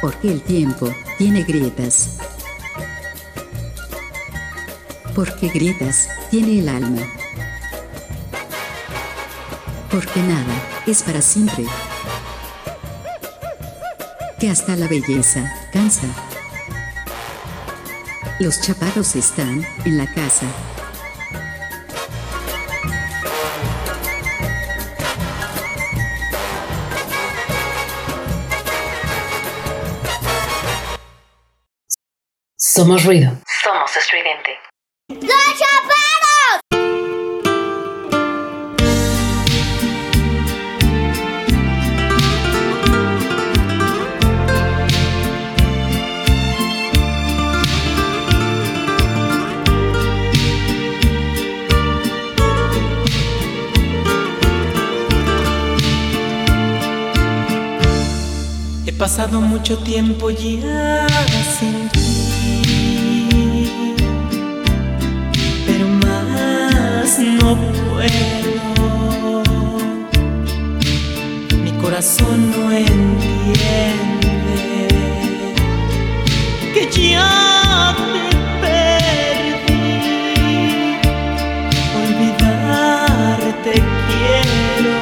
Porque el tiempo tiene grietas. Porque grietas tiene el alma. Porque nada es para siempre. Que hasta la belleza cansa. Los chaparros están en la casa. Somos ruido. Somos estridente. ¡Los chaparros! He pasado mucho tiempo ya sin ti. No puedo, mi corazón no entiende que ya me perdí. Olvidarte quiero,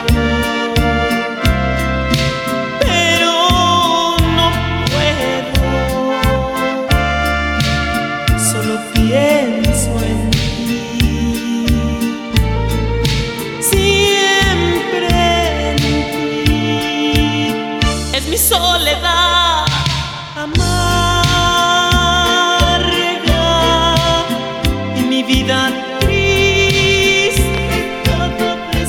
pero no puedo, solo pienso en ti. Soledad amarga y mi vida triste.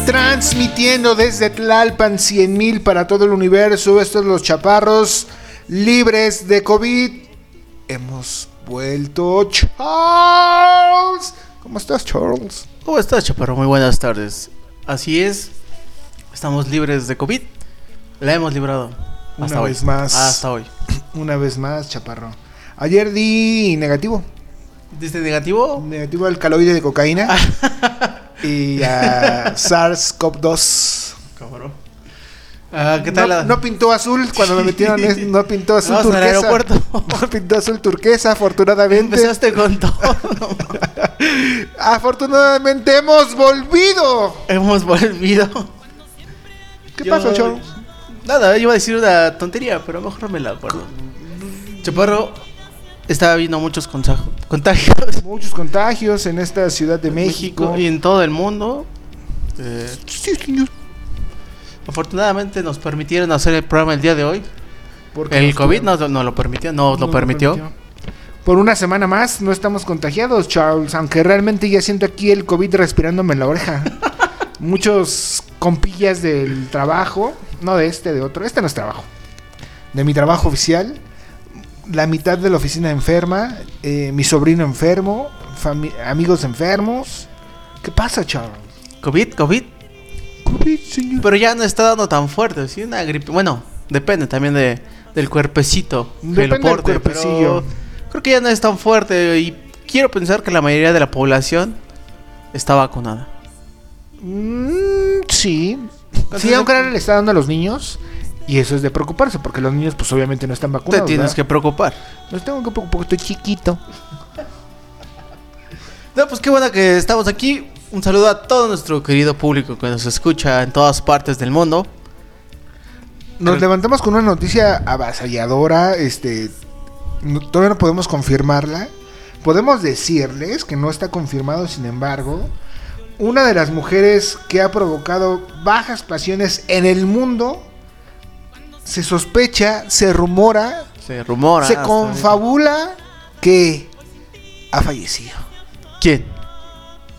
Transmitiendo desde Tlalpan 100,000 para todo el universo. Estos los chaparros libres de COVID. Hemos vuelto. Charles, ¿cómo estás, Charles? ¿Cómo estás, chaparro? Muy buenas tardes. Así es, estamos libres de COVID. La hemos librado. Hasta hoy. Más. Hasta hoy. Una vez más, chaparro. Ayer di negativo. ¿Diste negativo? Negativo al caloide de cocaína. Y a SARS-CoV-2. Cabrón. Ah, ¿qué tal? No pintó azul cuando me metieron. No pintó azul turquesa. En el aeropuerto. No pintó azul turquesa, afortunadamente. Empezaste con todo. Afortunadamente hemos volvido. Hemos volvido. ¿Qué pasó, Chon? Nada, yo iba a decir una tontería, pero mejor me la acuerdo. Chaparro, está habiendo muchos contagios. Muchos contagios en esta ciudad de México. Y en todo el mundo. Sí, señor. Afortunadamente nos permitieron hacer el programa el día de hoy. Porque el COVID no lo permitió. Por una semana más no estamos contagiados, Charles. Aunque realmente ya siento aquí el COVID respirándome en la oreja. Muchos compillas del trabajo. No de otro. Este no es trabajo. De mi trabajo oficial. La mitad de la oficina enferma. Mi sobrino enfermo. Amigos enfermos. ¿Qué pasa, Charles? COVID, señor. Pero ya no está dando tan fuerte. ¿Sí? Una gripe. Bueno, depende también del cuerpecito. Depende del cuerpecillo. Creo que ya no es tan fuerte. Y quiero pensar que la mayoría de la población está vacunada. Sí. Sí, aunque ahora le está dando a los niños. Y eso es de preocuparse, porque los niños pues obviamente no están vacunados. Te tienes, ¿verdad?, que preocupar. No tengo que preocupar porque estoy chiquito. No, pues qué bueno que estamos aquí. Un saludo a todo nuestro querido público que nos escucha en todas partes del mundo. Nos levantamos con una noticia avasalladora. Todavía no podemos confirmarla. Podemos decirles que no está confirmado, sin embargo. Una de las mujeres que ha provocado bajas pasiones en el mundo, se sospecha, se rumora, se confabula que ha fallecido. ¿Quién?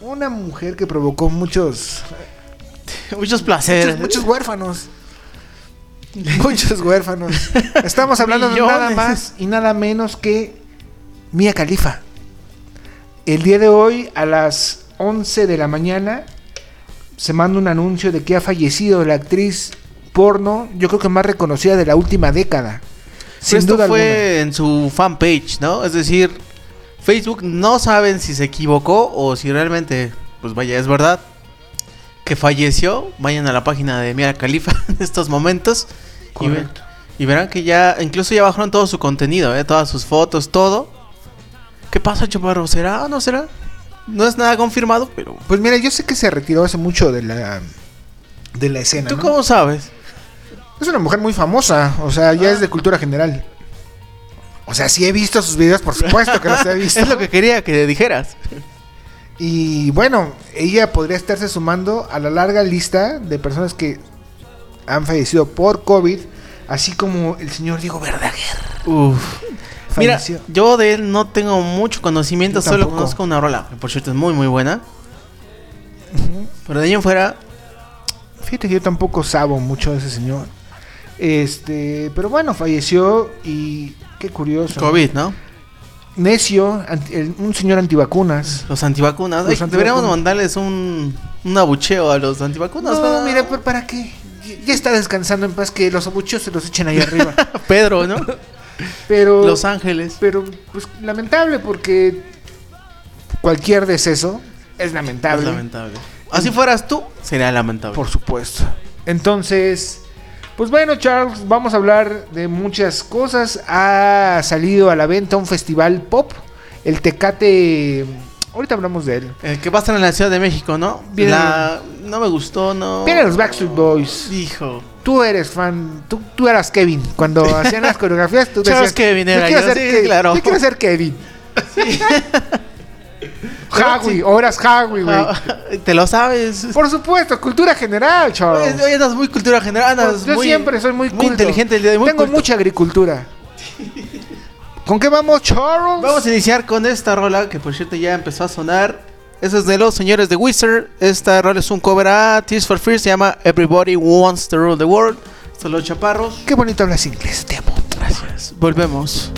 Una mujer que provocó muchos placeres. Muchos huérfanos. Muchos huérfanos. Estamos hablando de nada más y nada menos que Mia Khalifa. El día de hoy a las 11 de la mañana se manda un anuncio de que ha fallecido la actriz porno, yo creo que más reconocida de la última década. Sin duda alguna. Esto fue en su fanpage, ¿no? Es decir, Facebook no saben si se equivocó o si realmente, pues vaya, es verdad que falleció. Vayan a la página de Mia Khalifa en estos momentos. Correcto. Y verán que ya, incluso ya bajaron todo su contenido, todas sus fotos, todo. ¿Qué pasa, Chaparro? ¿Será o no será? No es nada confirmado, pero... Pues mira, yo sé que se retiró hace mucho de la escena. ¿Tú, ¿no?, cómo sabes? Es una mujer muy famosa, o sea, ya es de cultura general. O sea, sí he visto sus videos, por supuesto que los he visto. Es lo que quería que dijeras. Y bueno, ella podría estarse sumando a la larga lista de personas que han fallecido por COVID, así como el señor Diego Verdaguer. Uf. Falleció. Mira, yo de él no tengo mucho conocimiento, solo conozco una rola, que por cierto es muy buena. Uh-huh. Pero de ahí en fuera, fíjate que yo tampoco sabo mucho de ese señor. Pero bueno, falleció y qué curioso. COVID, ¿no? Necio, un señor antivacunas. Los antivacunas. Los antivacunas. Deberíamos mandarles un abucheo a los antivacunas. No, ¿verdad? Mira, ¿para qué? Ya está descansando en paz, que los abucheos se los echen ahí arriba. Pedro, ¿no? Pero Los Ángeles. Pero pues lamentable, porque cualquier deceso es lamentable. Es lamentable. Así fueras tú, sería lamentable. Por supuesto. Entonces, pues bueno, Charles, vamos a hablar de muchas cosas. Ha salido a la venta un festival pop, el Tecate. Ahorita hablamos de él. El que pasa en la Ciudad de México, ¿no? No me gustó, no. Vienen los Backstreet Boys. Hijo. Tú eres fan. Tú eras Kevin. Cuando hacían las coreografías, tú decías, Kevin era yo. Sí, claro. Yo quiero ser Kevin. Sí. Howie, horas Howie, güey. Te lo sabes. Por supuesto, cultura general, Charles. Oye, andas muy cultura general. Yo siempre soy muy inteligente el día de hoy. Tengo mucha agricultura. ¿Con qué vamos, Charles? Vamos a iniciar con esta rola que por cierto ya empezó a sonar. Esa es de los señores de Wizard. Esta rola es un cover a Tears for Fears. Se llama Everybody Wants to Rule the World. Son los Chaparros. Qué bonito hablas inglés, te amo. Gracias. Volvemos.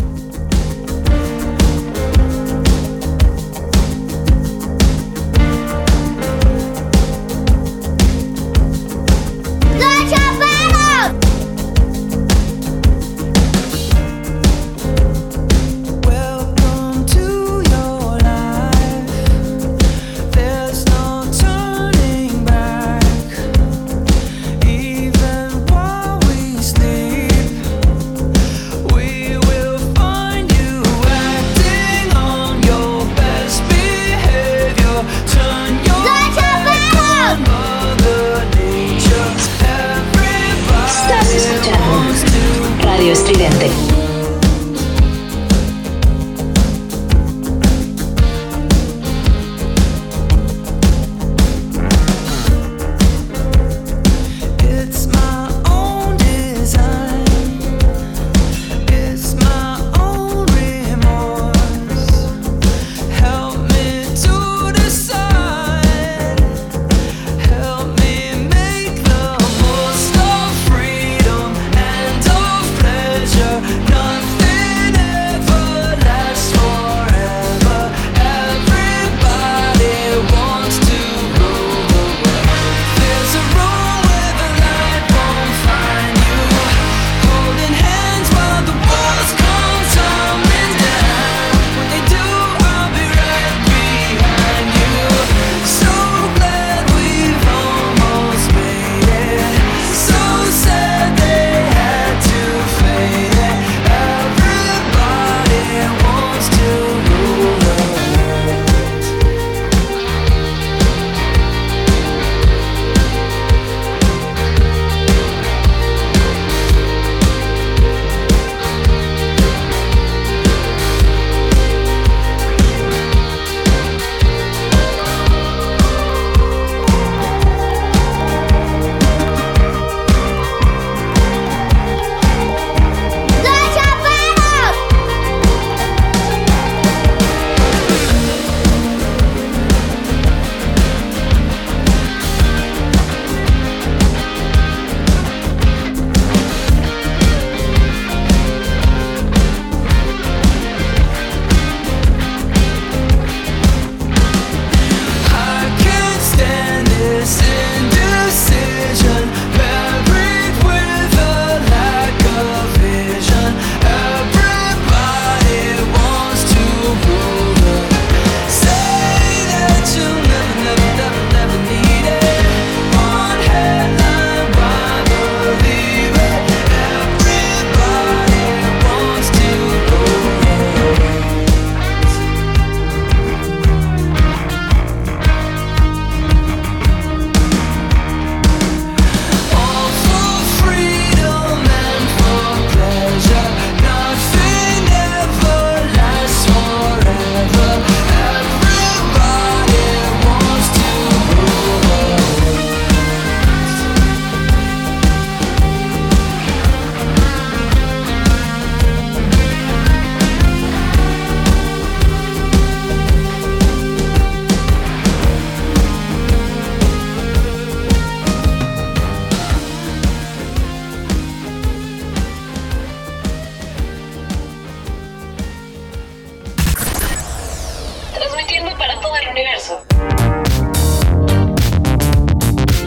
del universo.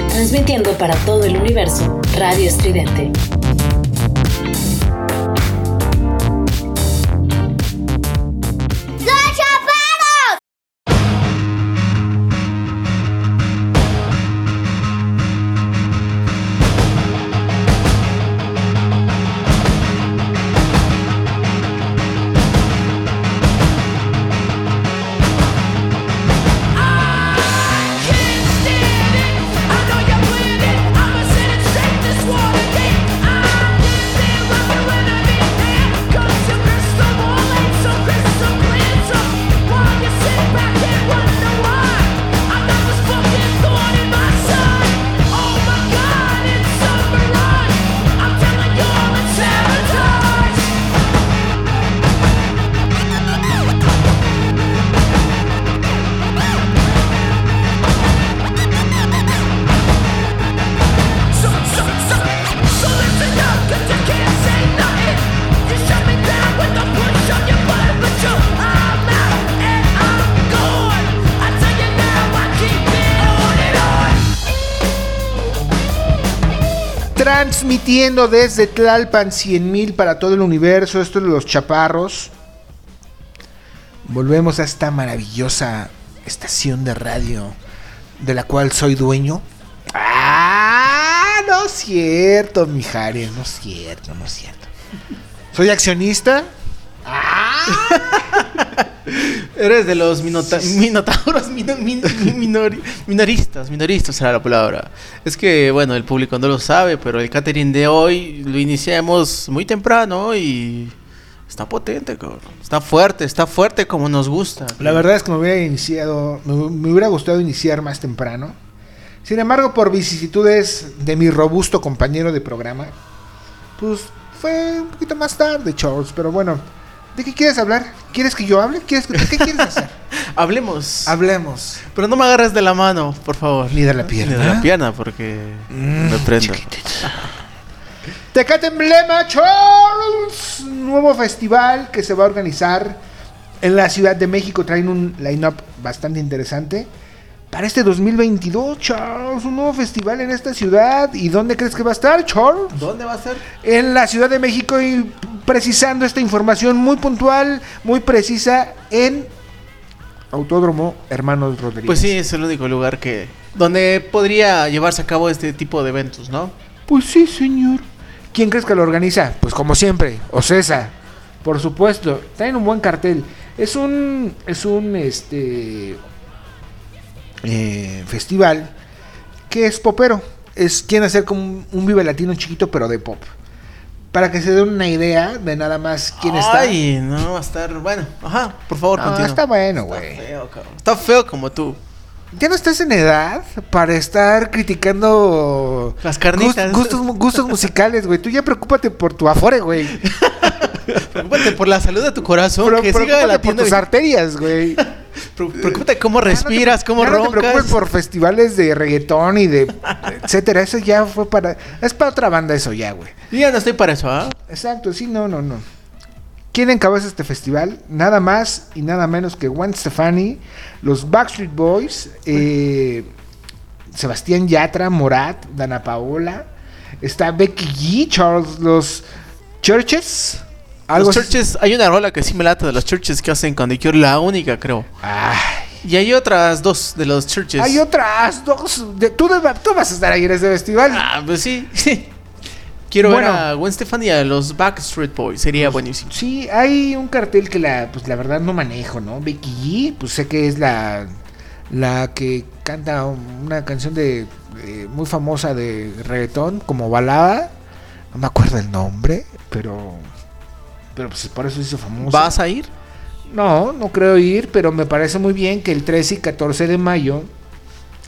Transmitiendo para todo el universo, Radio Estridente. Transmitiendo desde Tlalpan 100,000 para todo el universo. Esto es Los Chaparros. Volvemos a esta maravillosa estación de radio de la cual soy dueño. ¡Ah! No es cierto, Mijares. No es cierto, no es cierto. ¿Soy accionista? ¡Ah! Eres de los minoristas será la palabra. Es que, bueno, el público no lo sabe, pero el catering de hoy lo iniciamos muy temprano y está potente, cabrón. Está fuerte como nos gusta. La verdad es que me hubiera gustado iniciar más temprano. Sin embargo, por vicisitudes de mi robusto compañero de programa, pues fue un poquito más tarde, Charles, pero bueno. ¿De qué quieres hablar? ¿Quieres que yo hable? ¿Qué quieres hacer? Hablemos. Pero no me agarres de la mano, por favor. Ni de la pierna. Ni de la pierna, porque me prendo. Tecate Emblema Charles. Nuevo festival que se va a organizar en la Ciudad de México. Traen un line-up bastante interesante para este 2022, Charles. Un nuevo festival en esta ciudad. ¿Y dónde crees que va a estar, Charles? ¿Dónde va a ser? En la Ciudad de México y... precisando esta información muy puntual, muy precisa, en Autódromo Hermanos Rodríguez. Pues sí, es el único lugar que donde podría llevarse a cabo este tipo de eventos, ¿no? Pues sí, señor. ¿Quién crees que lo organiza? Pues como siempre, Ocesa. Por supuesto, traen un buen cartel. Es un festival que es popero. Quieren hacer como un Vive Latino chiquito, pero de pop. Para que se den una idea de nada más quién está. Ay, no, va a estar bueno. Ajá, por favor, no, continúa. Está bueno, güey. Está feo, cabrón. Está feo como tú. Ya no estás en edad para estar criticando... las carnitas. Gustos musicales, güey. Tú ya preocúpate por tu afore, güey. Preocúpate por la salud de tu corazón. Que siga latiendo. Por tus arterias, güey. Preocúpate cómo respiras, cómo roncas. No te preocupes por festivales de reggaetón y de etcétera. Eso ya fue para... es para otra banda eso ya, güey. Yo ya no estoy para eso, ¿ah? Exacto, sí, no. ¿Quién encabeza este festival? Nada más y nada menos que Gwen Stefani, los Backstreet Boys, Sebastián Yatra, Morat, Dana Paola. Está Becky G, Charles, los Churches... Los Churches, hay una rola que sí me late de los Churches que hacen con The Cure, la única, creo. Ay. Y hay otras dos de los Churches. Hay otras dos. Tú vas a estar ahí en ese festival. Ah, pues sí. Quiero ver a Gwen Stefani y a los Backstreet Boys. Sería buenísimo. Sí, hay un cartel que la verdad no manejo, ¿no? Becky G, pues sé que es la que canta una canción de muy famosa de reggaetón, como balada. No me acuerdo el nombre, pero pues por eso hizo famoso. ¿Vas a ir? No creo ir, pero me parece muy bien que el 13 y 14 de mayo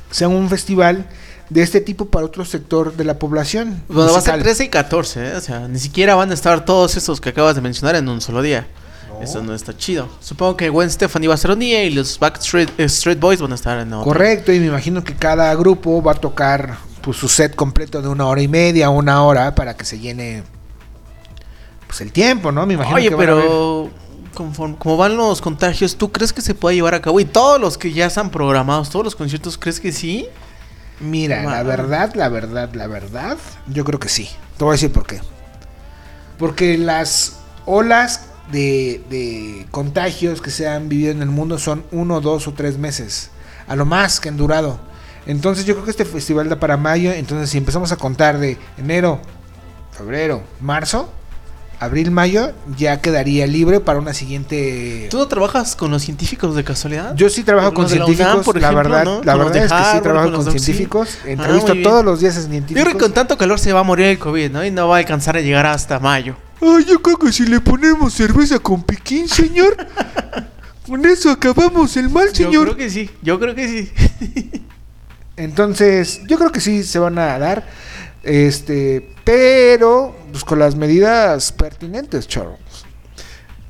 sea un festival de este tipo para otro sector de la población. Bueno, va a ser 13 y 14, ¿eh? O sea, ni siquiera van a estar todos estos que acabas de mencionar en un solo día. No. Eso no está chido. Supongo que Gwen Stefani va a ser un día y los Backstreet Boys van a estar en otro. Correcto, y me imagino que cada grupo va a tocar pues, su set completo de 1 hora y media, 1 hora, para que se llene... pues el tiempo, ¿no? Me imagino. Oye, que pero como van los contagios, ¿tú crees que se pueda llevar a cabo? Y todos los que ya están programados, todos los conciertos, ¿crees que sí? Mira, la verdad, yo creo que sí. Te voy a decir por qué. Porque las olas de contagios que se han vivido en el mundo son 1, 2 o 3 meses, a lo más que han durado. Entonces yo creo que este festival da para mayo. Entonces si empezamos a contar de enero, febrero, marzo, abril, mayo, ya quedaría libre para una siguiente. ¿Tú no trabajas con los científicos de casualidad? Yo sí trabajo con científicos, UNAM, por ejemplo, verdad, ¿no? La verdad es que sí trabajo con científicos, entrevisto todos los días a científicos. Yo creo que con tanto calor se va a morir el COVID, ¿no? Y no va a alcanzar a llegar hasta mayo. Ay, yo creo que si le ponemos cerveza con piquín, señor, con eso acabamos el mal, señor. Yo creo que sí. Entonces, yo creo que sí se van a dar. Pero pues con las medidas pertinentes, Charles.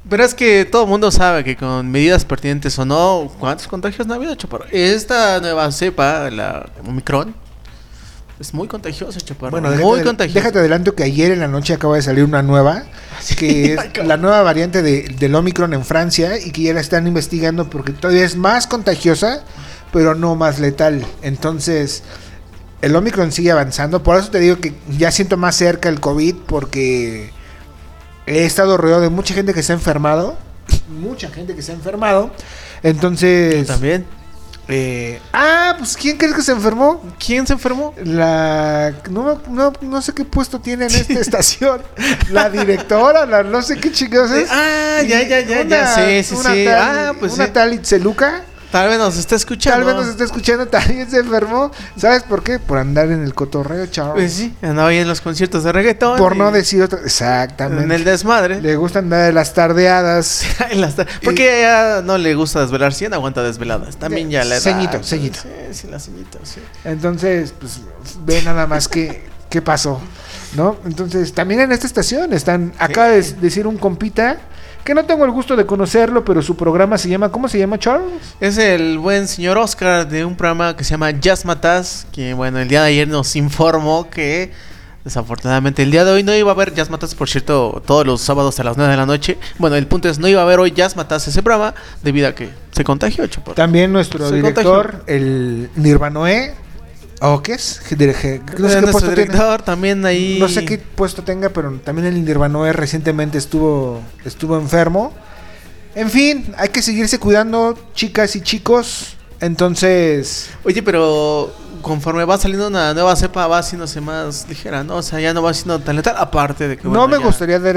Pero es que todo el mundo sabe que con medidas pertinentes o no, ¿cuántos contagios no ha habido, Chaparro? Esta nueva cepa, la Omicron, es muy contagiosa, Chaparro. Bueno, déjate adelanto que ayer en la noche acaba de salir una nueva, ¿sí? Que es la nueva variante del Omicron en Francia, y que ya la están investigando porque todavía es más contagiosa, pero no más letal. Entonces, el Omicron sigue avanzando, por eso te digo que ya siento más cerca el COVID, porque he estado rodeado de mucha gente que se ha enfermado, entonces... Yo también. Pues ¿quién crees que se enfermó? ¿Quién se enfermó? No sé qué puesto tiene en esta estación. La directora, la no sé qué chingados es. Ya sé. Una tal Itzeluca. Tal vez nos está escuchando, también se enfermó. ¿Sabes por qué? Por andar en el cotorreo, chavo. Pues sí, andaba ahí en los conciertos de reggaetón. Por no decir otra. Exactamente. En el desmadre. Le gusta andar en las tardeadas. Porque ya no le gusta desvelar, sí, no aguanta desveladas. También ya la edad. Ceñito. Sí, la ceñito, sí. Entonces, pues, ve nada más qué pasó, ¿no? Entonces, también en esta estación están. Acaba de decir un compita que no tengo el gusto de conocerlo, pero su programa se llama... ¿Cómo se llama, Charles? Es el buen señor Oscar de un programa que se llama Jazz Matas, que bueno, el día de ayer nos informó que desafortunadamente el día de hoy no iba a haber Jazz Matas, por cierto, todos los sábados a las 9 de la noche. Bueno, el punto es, no iba a haber hoy Jazz Matas ese programa, debido a que se contagió, Chaparro. También nuestro director, el Nirvanoé, ¿o qué es? No sé qué puesto tenga, pero también el Nirvanoé recientemente estuvo enfermo. En fin, hay que seguirse cuidando, chicas y chicos. Entonces... Oye, pero conforme va saliendo una nueva cepa, va haciéndose más ligera, ¿no? O sea, ya no va siendo tan letal, aparte de que... Bueno, no me gustaría dar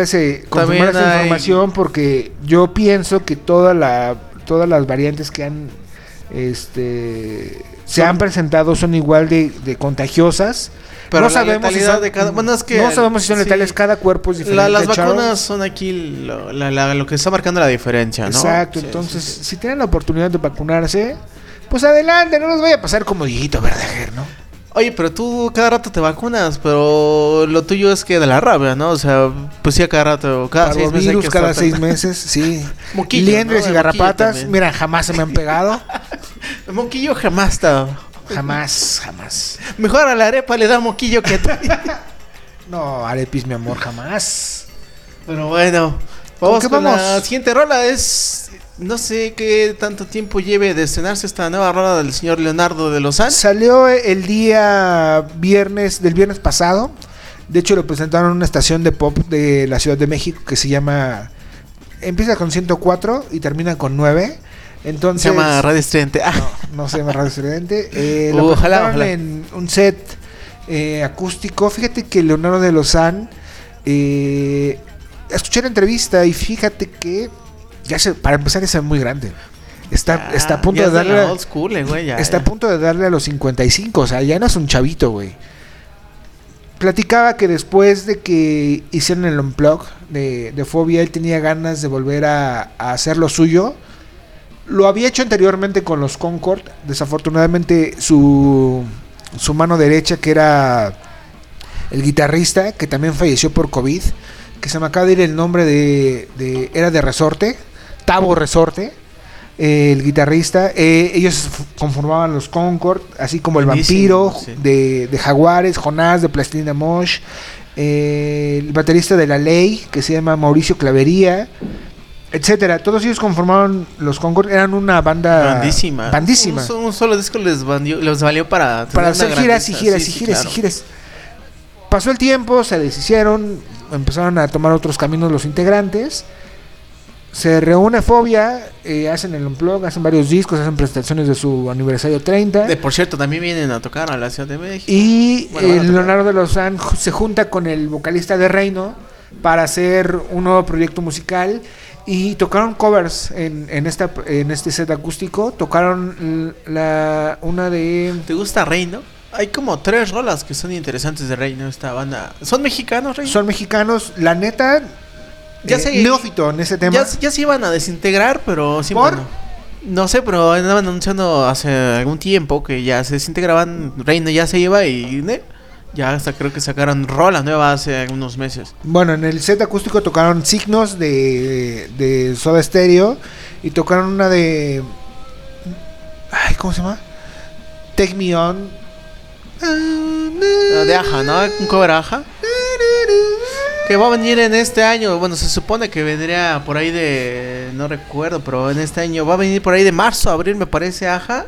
confirmar esa información, porque yo pienso que todas las variantes que han... se han presentado son igual de contagiosas, pero no sabemos si son, de cada, bueno, es que no sabemos si son letales, cada cuerpo es diferente. Las vacunas son aquí lo que está marcando la diferencia, ¿no? Exacto, sí, entonces sí. Si tienen la oportunidad de vacunarse, pues adelante, no nos vaya a pasar como Dieguito Verdaguer, ¿no? Oye, pero tú cada rato te vacunas, pero lo tuyo es que de la rabia, ¿no? O sea, pues sí, cada rato, cada 6 meses. Virus, cada 6 meses, sí. Moquillo, liendres, ¿no? Y garrapatas, mira, jamás se me han pegado. Moquillo jamás, jamás. Mejor a la arepa le da moquillo que tú. No, arepis, mi amor, jamás. Pero bueno, vamos. La siguiente rola es... No sé qué tanto tiempo lleve de estrenarse esta nueva rola del señor Leonardo de Lozano. Salió el día viernes, del viernes pasado. De hecho, lo presentaron en una estación de pop de la Ciudad de México que se llama... Empieza con 104 y termina con 9. Entonces, se llama Radio Estridente. No se llama Radio Estridente. Lo presentaron en un set acústico. Fíjate que Leonardo de Lozano... escuché la entrevista y fíjate que... para empezar, es muy grande. Está a punto de darle. Old school, güey, está a punto de darle a los 55. O sea, ya no es un chavito, güey. Platicaba que después de que hicieron el unplug de Fobia, él tenía ganas de volver a hacer lo suyo. Lo había hecho anteriormente con los Concorde. Desafortunadamente, su mano derecha, que era el guitarrista, que también falleció por COVID, que se me acaba de ir el nombre era de Resorte. Tavo Resorte, el guitarrista. Ellos conformaban los Concorde, así como buenísimo, el Vampiro, sí, de Jaguares, Jonás de Plastilina Mosh, el baterista de La Ley, que se llama Mauricio Clavería, etcétera. Todos ellos conformaron los Concorde, eran una banda grandísima. Bandísima. Un solo disco les valió para hacer giras y giras, sí, y giras, claro, y giras. Pasó el tiempo, se deshicieron, empezaron a tomar otros caminos los integrantes. Se reúne Fobia, hacen el unplug, hacen varios discos, hacen presentaciones de su aniversario 30. Por cierto, también vienen a tocar a la Ciudad de México. Y Leonardo de Lozano se junta con el vocalista de Reyno para hacer un nuevo proyecto musical. Y tocaron covers en este set acústico. Tocaron una de... ¿Te gusta Reyno? Hay como 3 rolas que son interesantes de Reyno, esta banda. ¿Son mexicanos, Reyno? Son mexicanos, la neta... Ya neófito en ese tema. Ya se iban a desintegrar, pero sí, bueno, no sé, pero andaban anunciando hace algún tiempo que ya se desintegraban. Reyno ya se iba y ya hasta creo que sacaron rolas nuevas hace algunos meses. Bueno, en el set acústico tocaron Signos de Soda Stereo y tocaron una de... Ay, ¿cómo se llama? Take Me On. De Aja, ¿no? Un cover Aja. Que va a venir en este año, bueno, se supone que vendría por ahí de... No recuerdo, pero en este año va a venir por ahí de marzo, abril, me parece, Aja.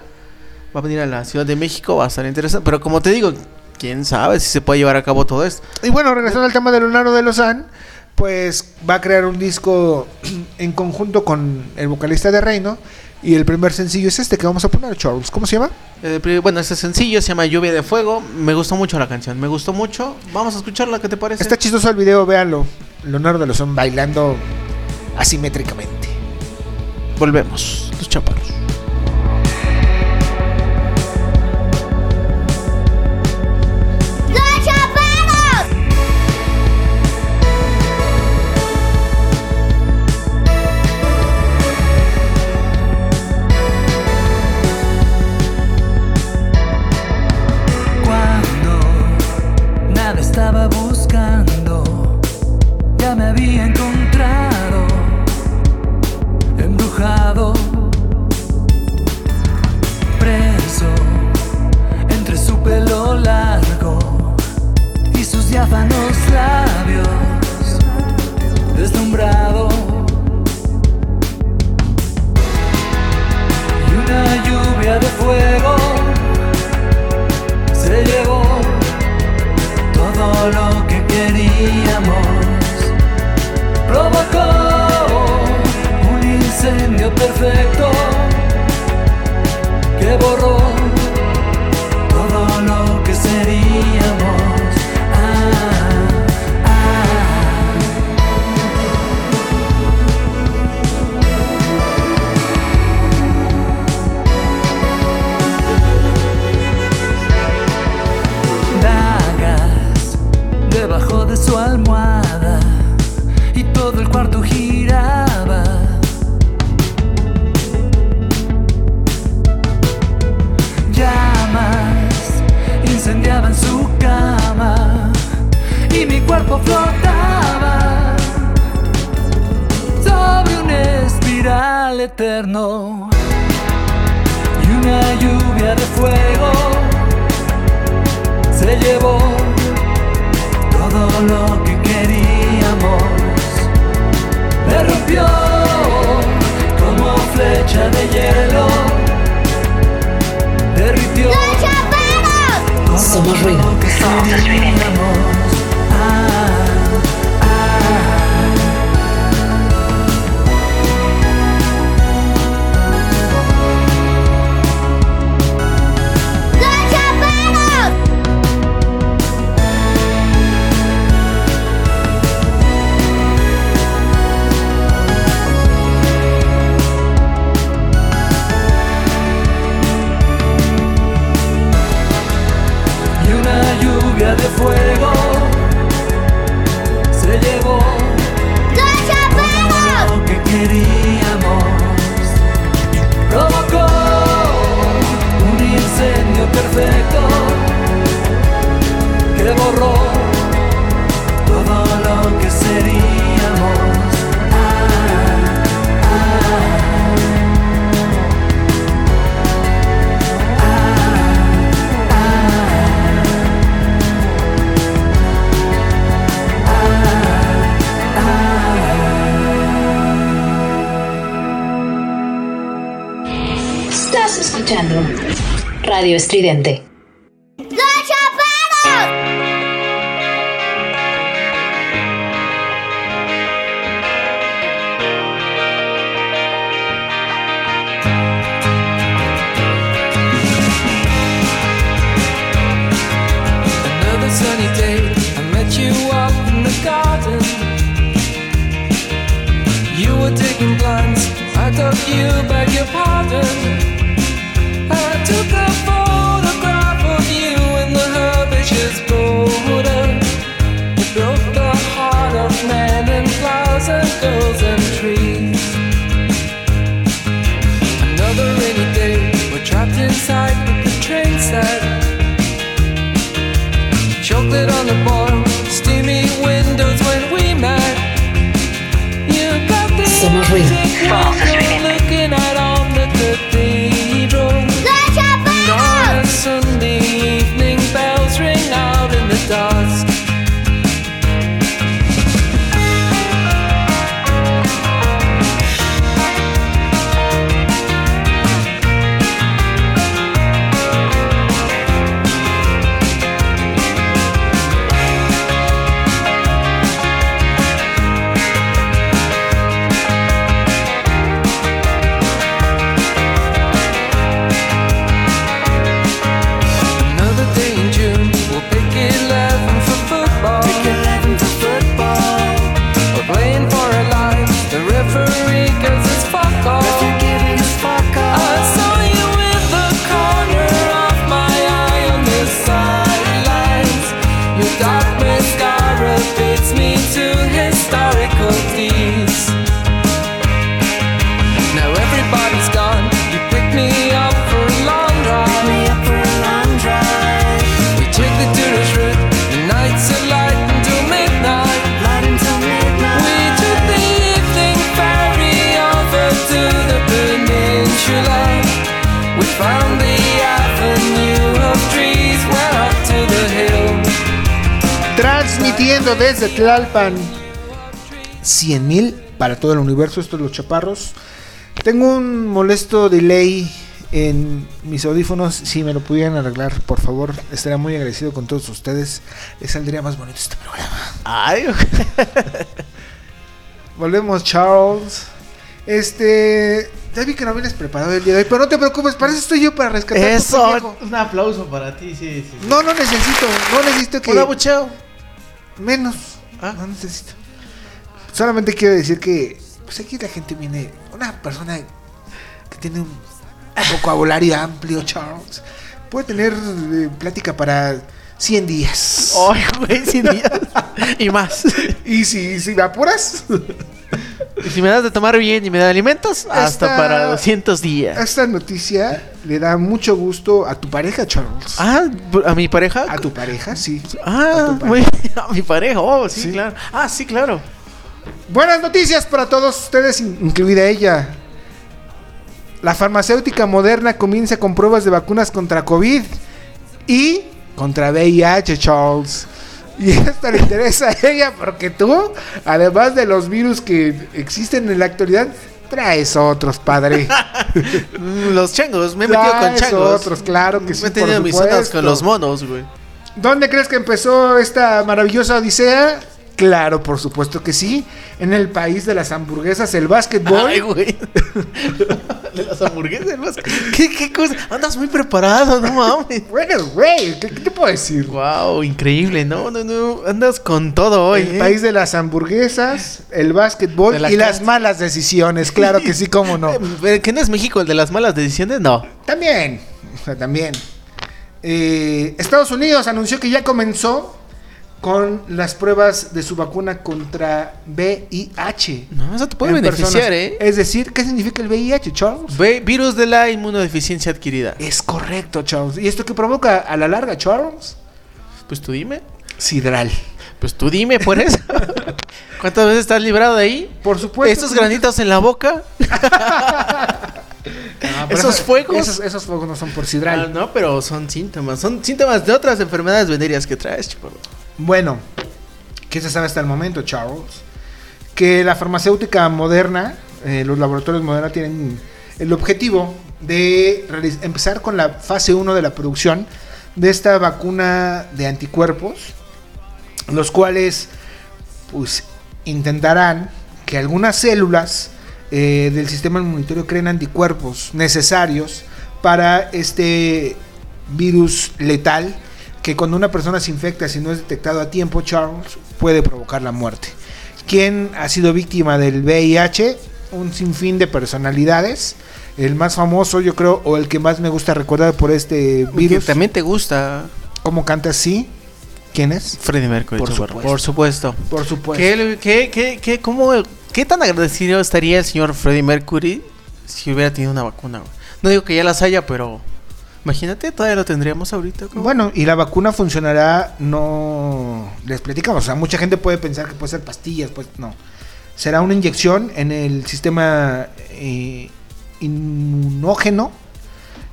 Va a venir a la Ciudad de México, va a estar interesante. Pero como te digo, quién sabe si se puede llevar a cabo todo esto. Y bueno, regresando al tema de Leonardo de Lozano, pues va a crear un disco en conjunto con el vocalista de Reyno. Y el primer sencillo es este que vamos a poner, Charles. ¿Cómo se llama? Bueno, este sencillo se llama Lluvia de Fuego. Me gustó mucho la canción, me gustó mucho. Vamos a escucharla, ¿qué te parece? Está chistoso el video, véanlo. Leonardo de Lozano bailando asimétricamente. Volvemos, los chaparros. De fuego. Estás escuchando Radio Estridente. You beg your pardon. I took a photograph of you in the herbaceous border. You broke the heart of men and flowers and girls and trees. Another rainy day, we're trapped inside the train set. Chocolate on the boil, steamy windows when we met. You got the Somos desde Tlalpan, 100,000 para todo el universo. Estos los chaparros. Tengo un molesto delay en mis audífonos. Si me lo pudieran arreglar, por favor, estaría muy agradecido con todos ustedes. Les saldría más bonito este programa. Ay. Volvemos, Charles. Ya vi que no vienes preparado el día de hoy, pero no te preocupes, para eso estoy yo, para rescatar. Eso, un aplauso para ti, sí. No necesito que... Un abucheo. Menos, no necesito. Solamente quiero decir que pues aquí la gente viene, una persona que tiene un vocabulario amplio, Charles, puede tener plática para 100 días. Ay, güey, 100 días y más. Y si me apuras, y si me das de tomar bien y me das alimentos, hasta para 200 días. Esta noticia le da mucho gusto a tu pareja, Charles. Ah, ¿a mi pareja? A tu pareja, sí. Ah, a mi pareja, oh, sí, claro. Ah, sí, claro. Buenas noticias para todos ustedes, incluida ella. La farmacéutica Moderna comienza con pruebas de vacunas contra COVID y contra VIH, Charles. Y esto le interesa a ella porque tú, además de los virus que existen en la actualidad, traes otros, padre. Los changos, me he metido con changos. Otros, claro que sí, por supuesto. Me he tenido mis ondas con los monos, güey. ¿Dónde crees que empezó esta maravillosa odisea? Claro, por supuesto que sí. En el país de las hamburguesas, el básquetbol. Ay, güey. De las hamburguesas, el básquetbol. ¿Qué cosa? Andas muy preparado, no mames. Bueno, güey, ¿qué te puedo decir? Wow, increíble, no. Andas con todo hoy. El país de las hamburguesas, el básquetbol y las malas decisiones. Claro que sí, cómo no. ¿Qué no es México el de las malas decisiones? No. También. O sea, también. Estados Unidos anunció que ya comenzó con las pruebas de su vacuna contra VIH. No, eso te puede beneficiar, personas. Es decir, ¿qué significa el VIH, Charles? Virus de la inmunodeficiencia adquirida. Es correcto, Charles. ¿Y esto qué provoca a la larga, Charles? Pues tú dime. Sidral. Pues tú dime, por eso. ¿Cuántas veces estás librado de ahí? Por supuesto. ¿Estos granitos en la boca? No, ¿esos fuegos? Esos fuegos no son por sidral. No, pero son síntomas. Son síntomas de otras enfermedades venéreas que traes, Charles. Bueno, ¿qué se sabe hasta el momento, Charles? Que la farmacéutica Moderna, los laboratorios Moderna tienen el objetivo de empezar con la fase 1 de la producción de esta vacuna de anticuerpos, los cuales pues intentarán que algunas células del sistema inmunitario creen anticuerpos necesarios para este virus letal que cuando una persona se infecta, si no es detectado a tiempo, Charles, puede provocar la muerte. ¿Quién ha sido víctima del VIH? Un sinfín de personalidades. El más famoso, yo creo, o el que más me gusta recordar por este virus. Que también te gusta. ¿Cómo canta así? ¿Quién es? Freddie Mercury. Por supuesto. ¿Qué tan agradecido estaría el señor Freddie Mercury si hubiera tenido una vacuna? No digo que ya las haya, pero imagínate, todavía lo tendríamos ahorita. ¿Cómo? Bueno, y la vacuna funcionará, no les platicamos. O sea, mucha gente puede pensar que puede ser pastillas, pues no. Será una inyección en el sistema inmunógeno.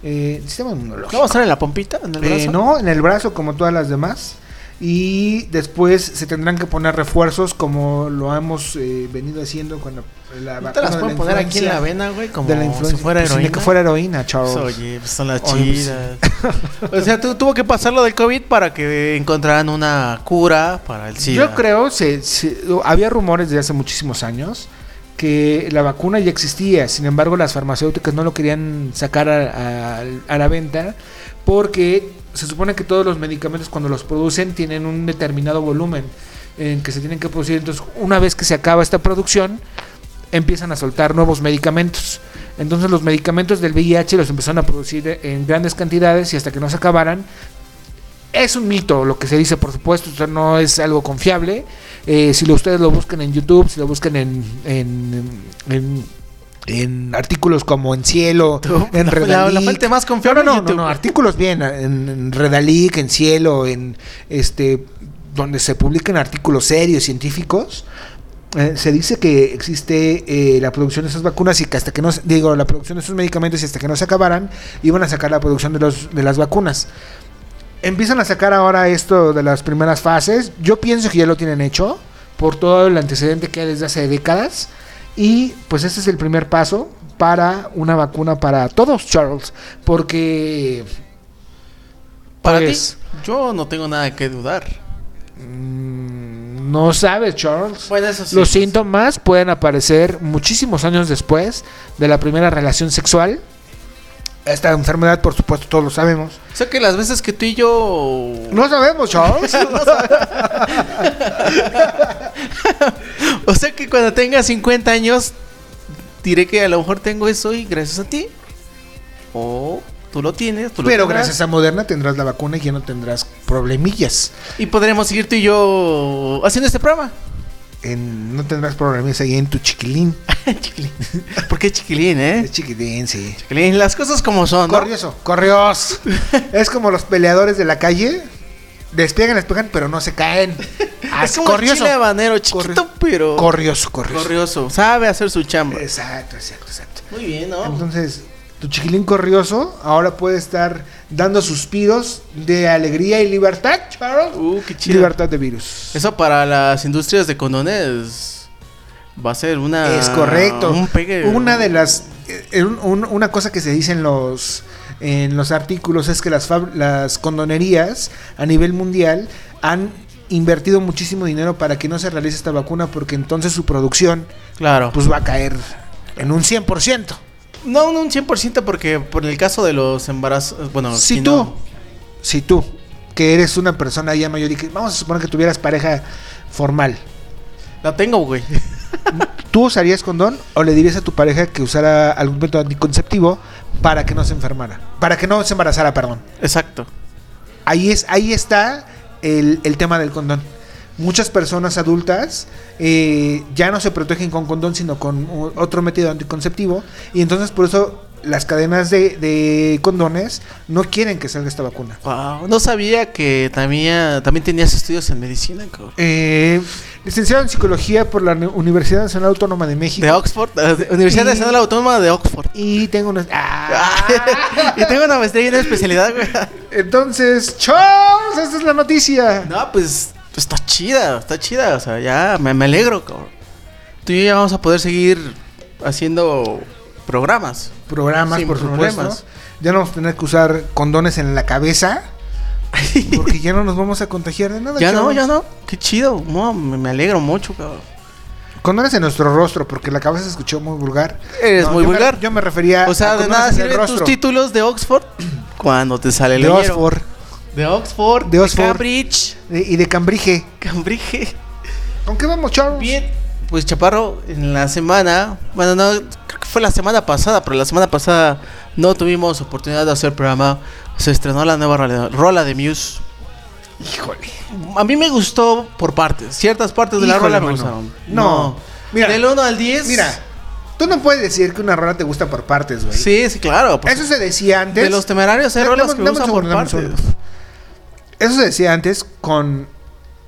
Sistema inmunológico. ¿No va a estar en la pompita? ¿En el brazo? No, en el brazo, como todas las demás. Y después se tendrán que poner refuerzos, como lo hemos venido haciendo con la vacuna. ¿Te las pueden poner aquí en la vena, güey? Como si fuera heroína. Pues, que fuera heroína, Charles. Oye, pues son las chidas. O sea, tuvo que pasar lo del COVID para que encontraran una cura para el SIDA. Yo creo, había rumores desde hace muchísimos años que la vacuna ya existía. Sin embargo, las farmacéuticas no lo querían sacar a la venta porque se supone que todos los medicamentos cuando los producen tienen un determinado volumen en que se tienen que producir. Entonces, una vez que se acaba esta producción, empiezan a soltar nuevos medicamentos. Entonces, los medicamentos del VIH los empezaron a producir en grandes cantidades y hasta que no se acabaran. Es un mito lo que se dice, por supuesto, esto no es algo confiable. Si ustedes lo buscan en YouTube, si lo buscan en artículos como en Cielo, en Redalic. La parte más confiable. No, artículos bien, en Redalic, en Cielo, en donde se publican artículos serios, científicos. Se dice que existe la producción de esas vacunas y que hasta que no, la producción de esos medicamentos y hasta que no se acabaran, iban a sacar la producción de las vacunas. Empiezan a sacar ahora esto de las primeras fases. Yo pienso que ya lo tienen hecho por todo el antecedente que hay desde hace décadas. Y pues este es el primer paso para una vacuna para todos, Charles, porque para ti, yo no tengo nada que dudar. No sabes, Charles. Bueno, eso sí, los síntomas pueden aparecer muchísimos años después de la primera relación sexual. Esta enfermedad, por supuesto, todos lo sabemos. O sea que las veces que tú y yo no sabemos, Charles. O sea que cuando tenga 50 años diré que a lo mejor tengo eso y gracias a ti. O tú lo tienes, pero gracias a Moderna tendrás la vacuna y ya no tendrás problemillas. Y podremos seguir tú y yo haciendo este programa. No tendrás problemas ahí en tu chiquilín. Chiquilín. ¿Por qué chiquilín, Es chiquitín, sí. Chiquilín, las cosas como son, ¿no? Corrioso. Es como los peleadores de la calle. Despegan, pero no se caen. Es como corrioso. Chile habanero, chiquito, pero Corrioso. Sabe hacer su chamba. Exacto. Muy bien, ¿no? Entonces, tu chiquilín corrioso ahora puede estar dando suspiros de alegría y libertad, Charles. Qué chido. Libertad de virus. Eso para las industrias de condones va a ser una... Es correcto. Una de las... una cosa que se dice en los artículos es que las condonerías a nivel mundial han invertido muchísimo dinero para que no se realice esta vacuna porque entonces su producción, claro, pues va a caer en un 100%. No, no un 100% porque por el caso de los embarazos, bueno, si tú que eres una persona ya mayor y que vamos a suponer que tuvieras pareja formal. La tengo, güey. ¿Tú usarías condón o le dirías a tu pareja que usara algún método anticonceptivo para que no se enfermara? Para que no se embarazara, perdón. Exacto. Ahí está el tema del condón. Muchas personas adultas ya no se protegen con condón, sino con otro método anticonceptivo. Y entonces por eso las cadenas de condones no quieren que salga esta vacuna. Wow, no sabía que también tenías estudios en medicina, cabrón. Licenciado en psicología por la Universidad Nacional Autónoma de México. De Oxford. Universidad Nacional Autónoma de Oxford. Y tengo una... Y tengo una maestría y una especialidad, güey. Entonces, ¡chos! Esta es la noticia. No, pues... Está chida, o sea, ya me alegro, cabrón. Tú y yo ya vamos a poder seguir haciendo Programas, por supuesto. Ya no vamos a tener que usar condones en la cabeza, porque ya no nos vamos a contagiar de nada. Ya no. Qué chido. No, me alegro mucho, cabrón. Condones en nuestro rostro, porque la cabeza se escuchó muy vulgar. Eres muy vulgar. Yo me refería. O sea, de nada sirven tus títulos de Oxford cuando te sale el de leñero. De Oxford. De Cambridge. Y de Cambridge. ¿Con qué vamos, Charles? Bien. Pues, Chaparro, en la semana... Bueno, no, creo que fue la semana pasada, pero la semana pasada no tuvimos oportunidad de hacer programa. Se estrenó la nueva rola de Muse. Híjole. A mí me gustó por partes. Ciertas partes de la rola me gustaron. No. Mira, del 1 al 10... Mira, tú no puedes decir que una rola te gusta por partes, güey. Sí, claro. Eso se decía antes. De Los Temerarios hay rolas que me gustan por partes. Eso se decía antes con...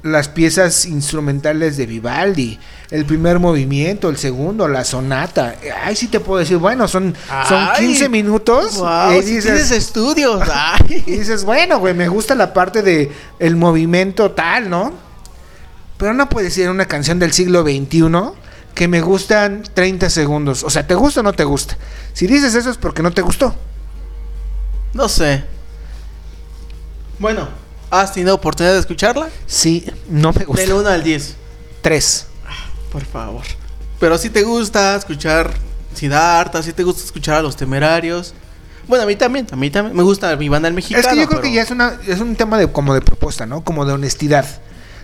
las piezas instrumentales de Vivaldi, el primer movimiento, el segundo, la sonata. Ay, sí te puedo decir, bueno, son 15 minutos. Wow, y dices, si tienes estudios. Ay. Y dices, bueno, güey, me gusta la parte de el movimiento tal, ¿no? Pero no puedes decir una canción del siglo XXI que me gustan 30 segundos. O sea, ¿te gusta o no te gusta? Si dices eso es porque no te gustó. No sé. Bueno. ¿Has tenido oportunidad de escucharla? Sí, no me gusta. Del 1 al 10. 3. Por favor. Pero si te gusta escuchar Siddhartha, si te gusta escuchar a Los Temerarios. Bueno, a mí también. Me gusta mi banda, El Mexicano. Es que yo creo que ya es un tema de como de propuesta, ¿no? Como de honestidad.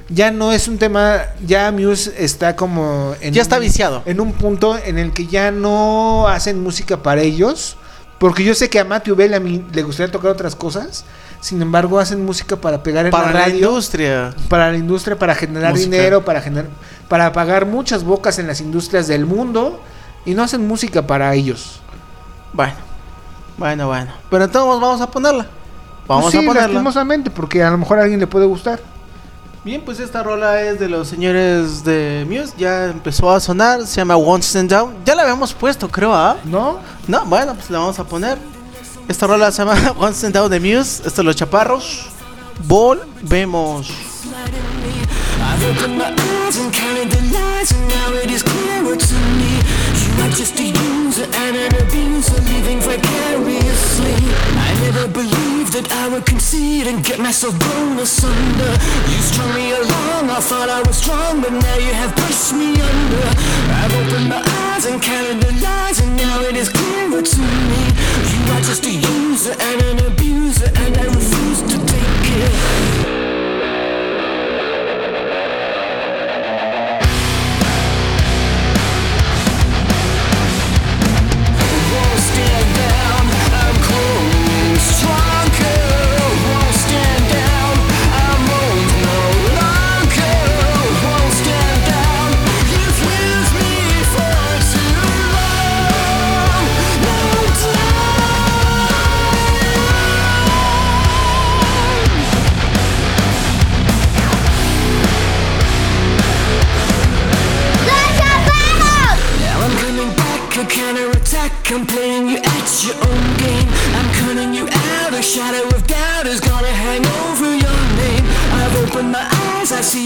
Ya no es un tema... Ya Muse está como... ya está viciado. En un punto en el que ya no hacen música para ellos. Porque yo sé que a Matthew Bell a mí le gustaría tocar otras cosas. Sin embargo, hacen música para pegar en la radio. Para la industria, para generar dinero, para pagar muchas bocas en las industrias del mundo. Y no hacen música para ellos. Bueno. Pero entonces vamos a ponerla. Vamos a ponerla. Lastimosamente, porque a lo mejor a alguien le puede gustar. Bien, pues esta rola es de los señores de Muse. Ya empezó a sonar. Se llama Won't Stand Down. Ya la habíamos puesto, creo, ¿ah? No, bueno, pues la vamos a poner. Esta rola se llama One Stand Out de Muse. Estos son Los Chaparros. Volvemos. I'm just a user and an abuser, and I refuse to take it. I'm playing you at your own game. I'm cutting you out. A shadow of doubt is gonna hang over your name. I've opened my eyes, I see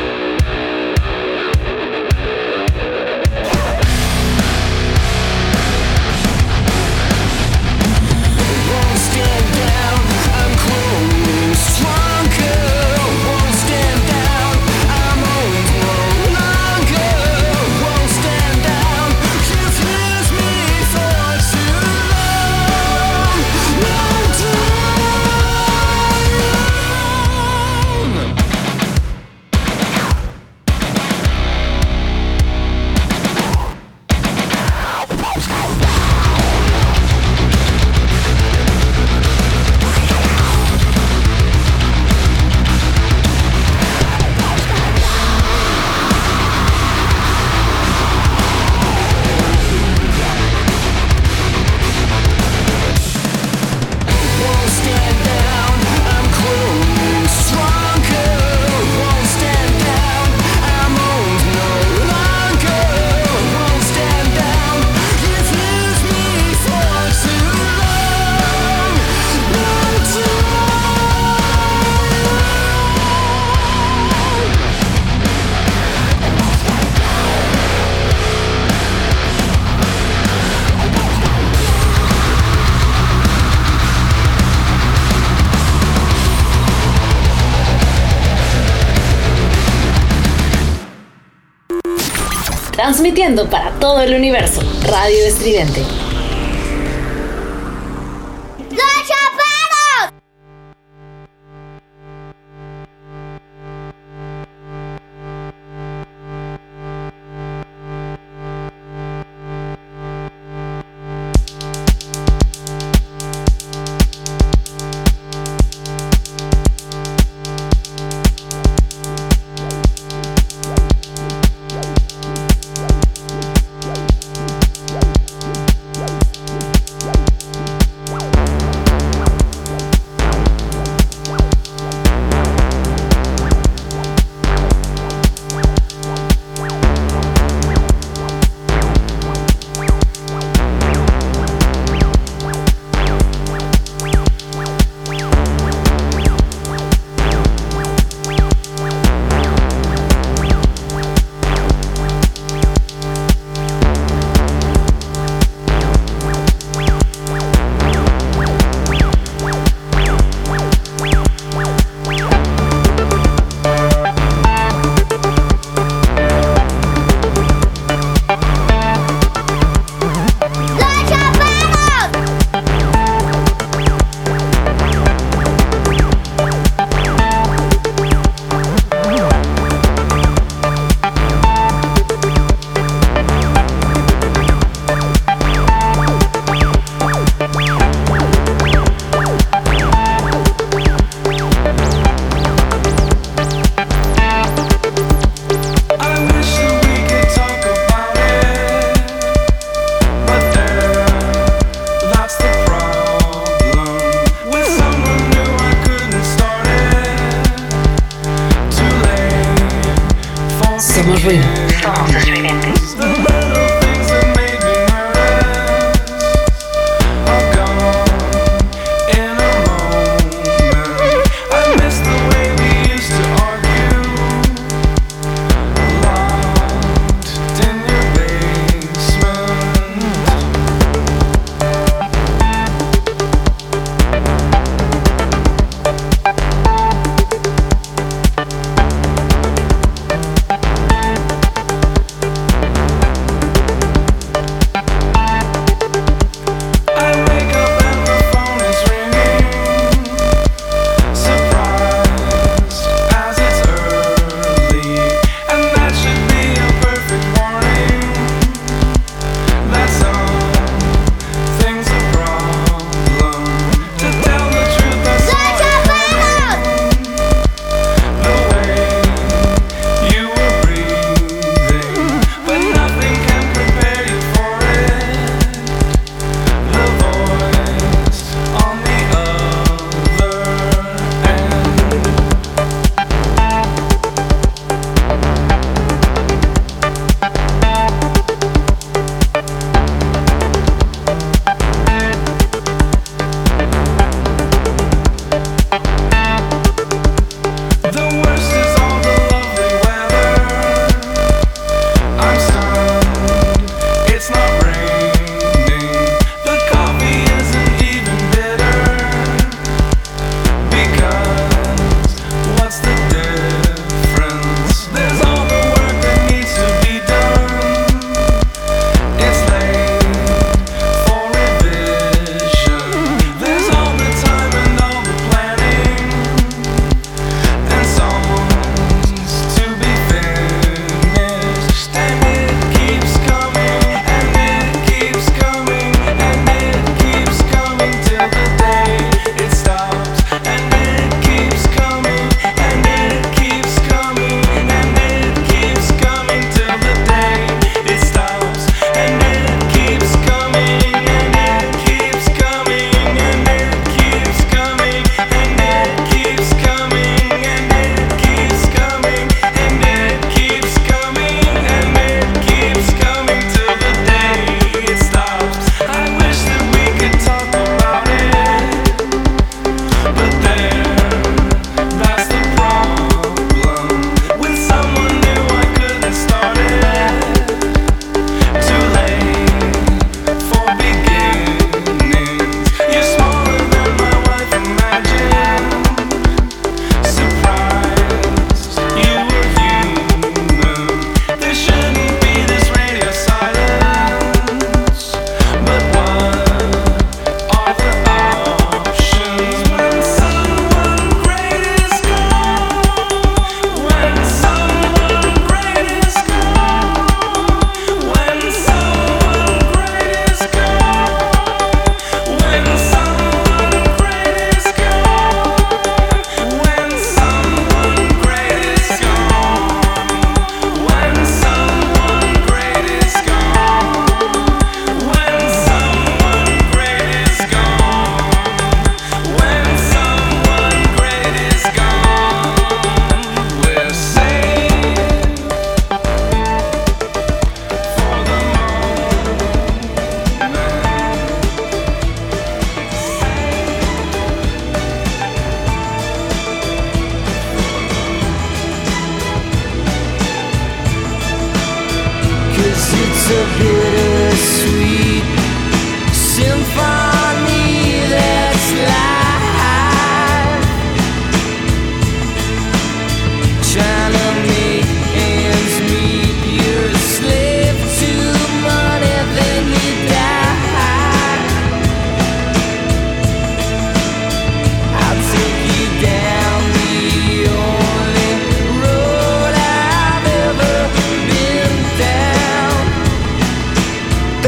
transmitiendo para todo el universo. Radio Estridente.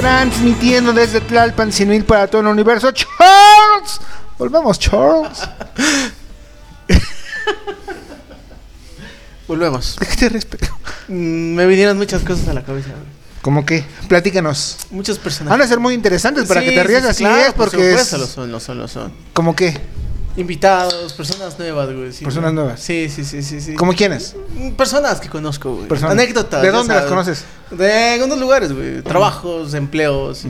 transmitiendo desde Tlalpan, Sinil, para todo el universo. ¡Charles! Volvemos, Charles. Volvemos. ¿Qué te respeto? Me vinieron muchas cosas a la cabeza. ¿Cómo qué? Platícanos. Muchos personajes. Van a ser muy interesantes para que te rías, así claro, es, porque por supuesto, es... lo son. ¿Cómo qué? Invitados, personas nuevas, güey. Sí, personas güey. Nuevas. Sí. ¿Cómo quiénes? Personas que conozco, güey. Personas. Anécdotas. ¿De dónde las conoces? De algunos lugares, güey. Trabajos, empleos.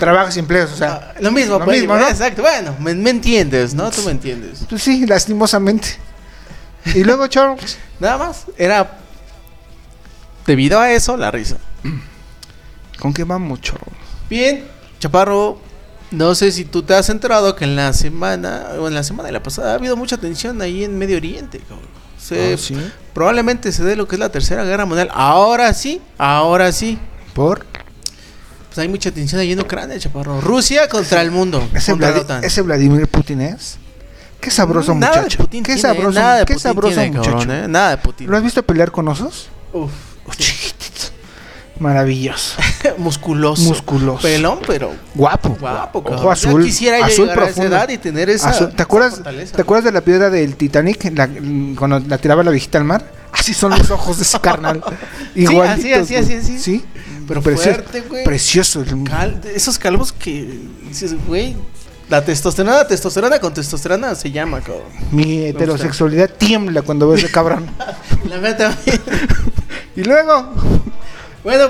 Trabajos y empleos, o sea. Lo mismo, lo mismo, ¿no? Exacto. Bueno, me entiendes, ¿no? Tú me entiendes. Pues sí, lastimosamente. Y luego, Charles. Nada más. Era. Debido a eso, la risa. ¿Con qué vamos, Charles? Bien, Chaparro. No sé si tú te has enterado que en la semana, o en la semana de la pasada, ha habido mucha tensión ahí en Medio Oriente, cabrón. ¿Sí? Probablemente se dé lo que es la Tercera Guerra Mundial. Ahora sí. ¿Por? Pues hay mucha tensión ahí en Ucrania, Chaparro. Rusia contra el mundo. ¿Ese Vladimir Putin es? Qué sabroso nada muchacho. Qué sabroso muchacho. Nada de Putin. ¿Lo has visto pelear con osos? Uf. Chiquitito. Maravilloso. Musculoso. Pelón, pero guapo, cabrón. Ojo azul. Yo quisiera azul llegar profundo. A esa edad y tener esa azul. ¿Te acuerdas de la piedra del Titanic? Cuando la tiraba la viejita al mar. Así son los ojos de su carnal. Igualitos. Sí, así. Sí. Pero fuerte, güey. Precioso. Esos calvos que dices, güey. La testosterona con testosterona se llama, cabrón. Mi heterosexualidad tiembla cuando veo ese cabrón. La mía también. Y luego... Bueno,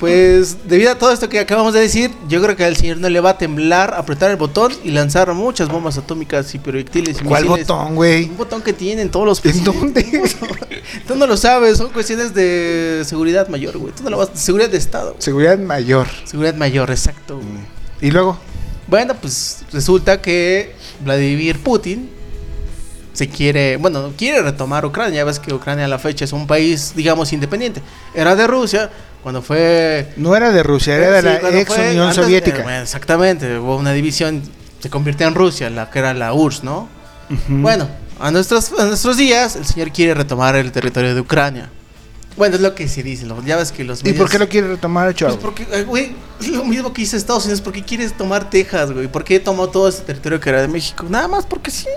pues debido a todo esto que acabamos de decir, yo creo que al señor no le va a temblar apretar el botón y lanzar muchas bombas atómicas y proyectiles y ¿cuál misiles? Botón, güey? Un botón que tienen todos los países. ¿En dónde? Tú no lo sabes, son cuestiones de seguridad mayor, güey. Tú no lo vas... Seguridad de Estado. Güey. Seguridad mayor, exacto, güey. ¿Y luego? Bueno, pues resulta que Vladimir Putin... quiere retomar Ucrania. Ya ves que Ucrania a la fecha es un país, digamos, independiente. Era de Rusia cuando fue... No era de Rusia, era de la ex Unión Soviética. Exactamente, hubo una división, se convirtió en Rusia, la que era la URSS, ¿no? Uh-huh. Bueno, a nuestros días el señor quiere retomar el territorio de Ucrania. Bueno, es lo que se dice, ya ves que los medios... ¿Y por qué lo quiere retomar, Chavo? Pues porque, güey, lo mismo que hizo Estados Unidos, ¿por qué quiere tomar Texas, güey? ¿Por qué tomó todo ese territorio que era de México? Nada más porque sí.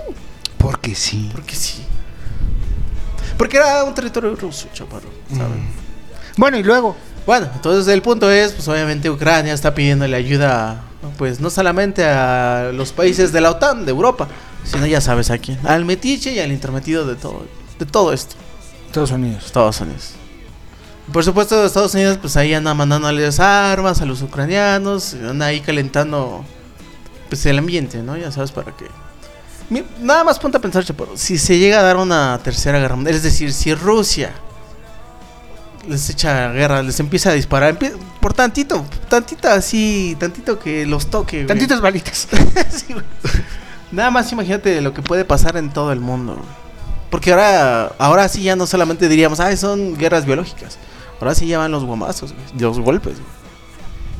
Porque sí. Porque era un territorio ruso, Chaparro, ¿sabes? Bueno, y luego. Bueno, entonces el punto es, pues obviamente Ucrania está pidiéndole ayuda, pues no solamente a los países de la OTAN, de Europa, sino ya sabes a quién, al metiche y al intrometido de todo esto. Estados Unidos. Por supuesto, Estados Unidos, pues ahí anda mandándoles armas a los ucranianos, anda ahí calentando, pues el ambiente, ¿no? Ya sabes para qué. Nada más ponte a pensar, Chaparro, si se llega a dar una tercera guerra mundial, es decir, si Rusia les echa guerra, les empieza a disparar, por tantito que los toque. Tantitas balitas. Sí, nada más imagínate lo que puede pasar en todo el mundo, güey. Porque ahora sí ya no solamente diríamos, son guerras biológicas. Ahora sí ya van los guamazos, güey, los golpes, güey.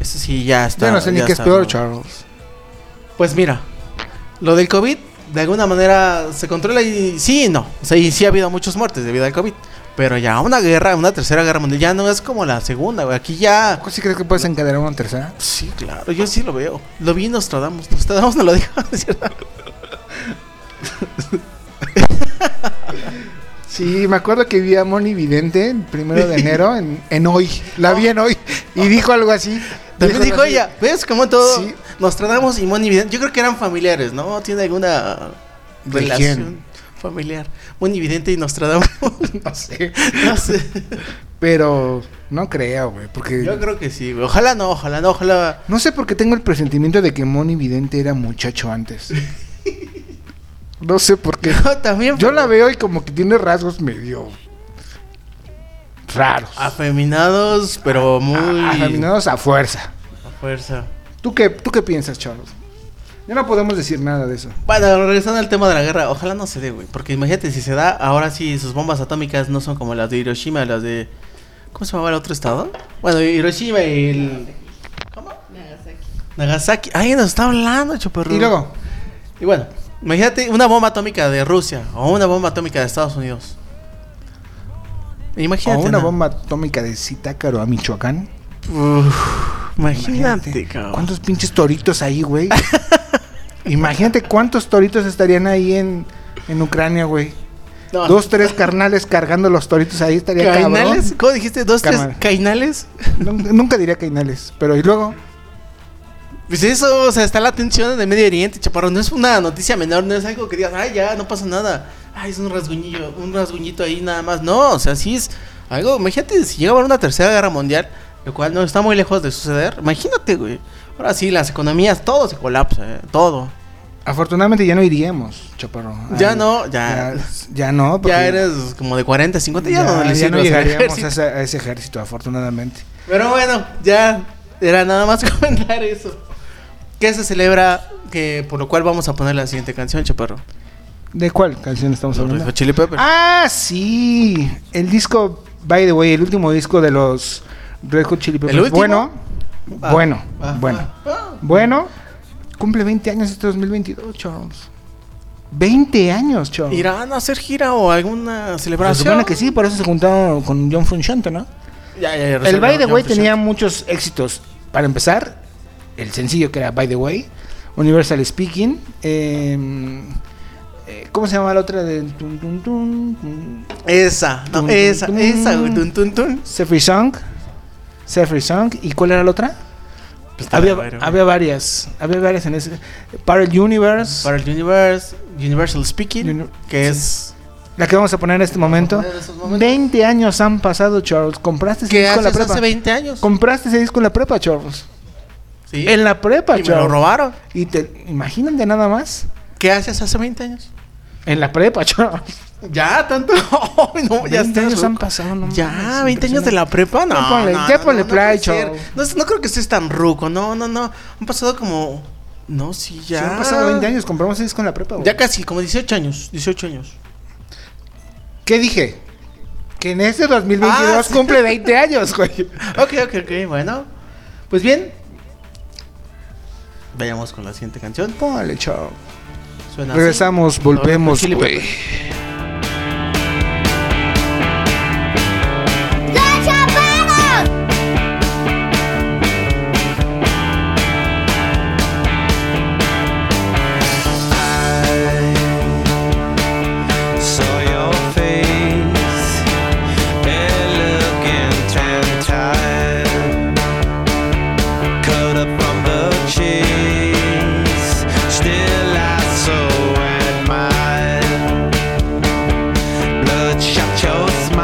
Eso sí ya está. Yo no sé ni qué es peor, Charles. Pues mira, lo del COVID... De alguna manera se controla y sí y no. O sea, y sí ha habido muchas muertes debido al COVID. Pero ya una tercera guerra mundial ya no es como la segunda, güey. Aquí ya... ¿Sí crees que puedes encadenar una tercera? Sí, claro. Yo sí lo veo. Lo vi en Nostradamus. Nostradamus no lo dijo. Sí, me acuerdo que vi a Mhoni Vidente el 1 de enero en Hoy. La vi en Hoy. Y dijo algo así. También dijo ella. ¿Ves? Como todo... Sí. Nostradamus y Mhoni Vidente, yo creo que eran familiares, ¿no? ¿Tiene alguna relación familiar? Mhoni Vidente y Nostradamus. No sé. Pero no creo, güey, porque... Yo creo que sí, güey. Ojalá. No sé por qué tengo el presentimiento de que Mhoni Vidente era muchacho antes. No sé por qué. No, también. Yo la veo y como que tiene rasgos medio... raros. Afeminados, pero muy... Afeminados a fuerza. ¿Tú qué piensas, Charles? Ya no podemos decir nada de eso. Bueno, regresando al tema de la guerra, ojalá no se dé, güey. Porque imagínate, si se da, ahora sí sus bombas atómicas no son como las de Hiroshima, las de... ¿Cómo se llamaba el otro estado? Bueno, Hiroshima y el... ¿Cómo? Nagasaki. Ahí nos está hablando, Chaparro. Y luego. Y bueno, imagínate una bomba atómica de Rusia o una bomba atómica de Estados Unidos. Imagínate. O una bomba atómica de Zitácuaro a Michoacán. Uff. Imagínate, cabrón. ¿Cuántos pinches toritos ahí, güey? Imagínate cuántos toritos estarían ahí en Ucrania, güey. No. 2, 3 carnales cargando los toritos ahí estaría cabrón. ¿Cainales? ¿Cómo dijiste? 2, 3 cainales. No, nunca diría cainales, pero y luego. Pues eso, o sea, está la tensión en el Medio Oriente, chaparro. No es una noticia menor, no es algo que digas, ay, ya, no pasa nada. Ay, es un rasguñito ahí nada más. No, o sea, sí es algo. Imagínate si llegaba una tercera guerra mundial, lo cual no está muy lejos de suceder. Imagínate, güey. Ahora sí, las economías, todo se colapsa, todo. Afortunadamente ya no iríamos, chaparro. Ya no, ya no. Ya eres como de 40, 50, ya no llegaríamos a ese ejército, afortunadamente. Pero bueno, ya era nada más comentar eso. ¿Qué se celebra? Que por lo cual vamos a poner la siguiente canción, chaparro. ¿De cuál canción estamos hablando? Los Chili Peppers. Ah, sí. El disco, by the way, el último disco de los Red Hot Chili Peppers. ¿El último? Bueno. Cumple 20 años este 2022, Charles. 20 años, Charles. ¿Irán a hacer gira o alguna celebración? Se supone que sí, por eso se juntaron con John Frusciante, ¿no? Ya. El By the Way tenía muchos éxitos. Para empezar, el sencillo que era By the Way, Universal Speaking. ¿Cómo se llama la otra? Esa. Selfie Song. ¿Y cuál era la otra? Había varias en ese. Parallel Universe, Universal Speaking, que sí. Es la que vamos a poner en este momento. 20 años han pasado, Charles. ¿Compraste ese disco en la prepa? Hace 20 años. ¿Compraste ese disco en la prepa, Charles? Sí. En la prepa, Charles. Y me lo robaron. Y te imagínate nada más. ¿Qué haces hace 20 años? En la prepa, Charles. Ya, tanto. Oh, no, ya 20 años han pasado, no. Ya, 20 años de la prepa, no. Ponle play, Charles. No creo que estés tan ruco, no. Han pasado como. No, sí, ya. Sí, han pasado 20 años, compramos ese disco en la prepa, güey. Ya casi, como 18 años. ¿Qué dije? Que en este 2022 cumple 20 años, güey. Ok, bueno. Pues bien. Vayamos con la siguiente canción. Ponle, Charles. Regresamos, así. Volvemos, güey.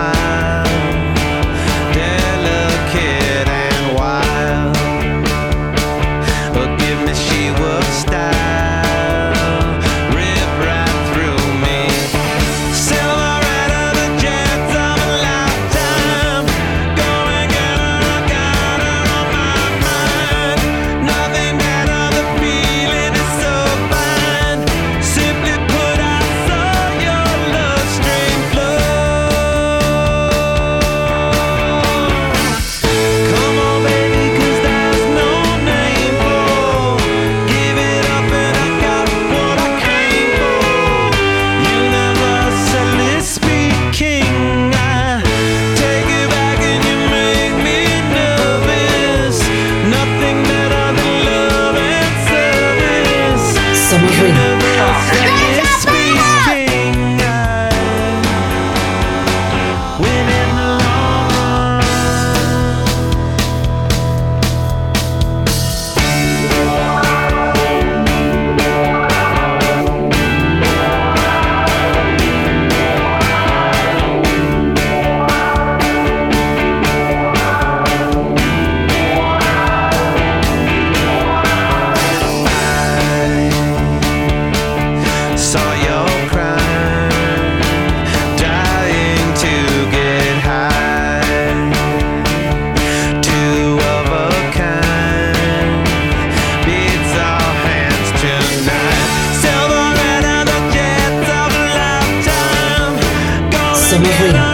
Give it up.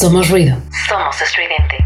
Somos ruido. Somos estridente.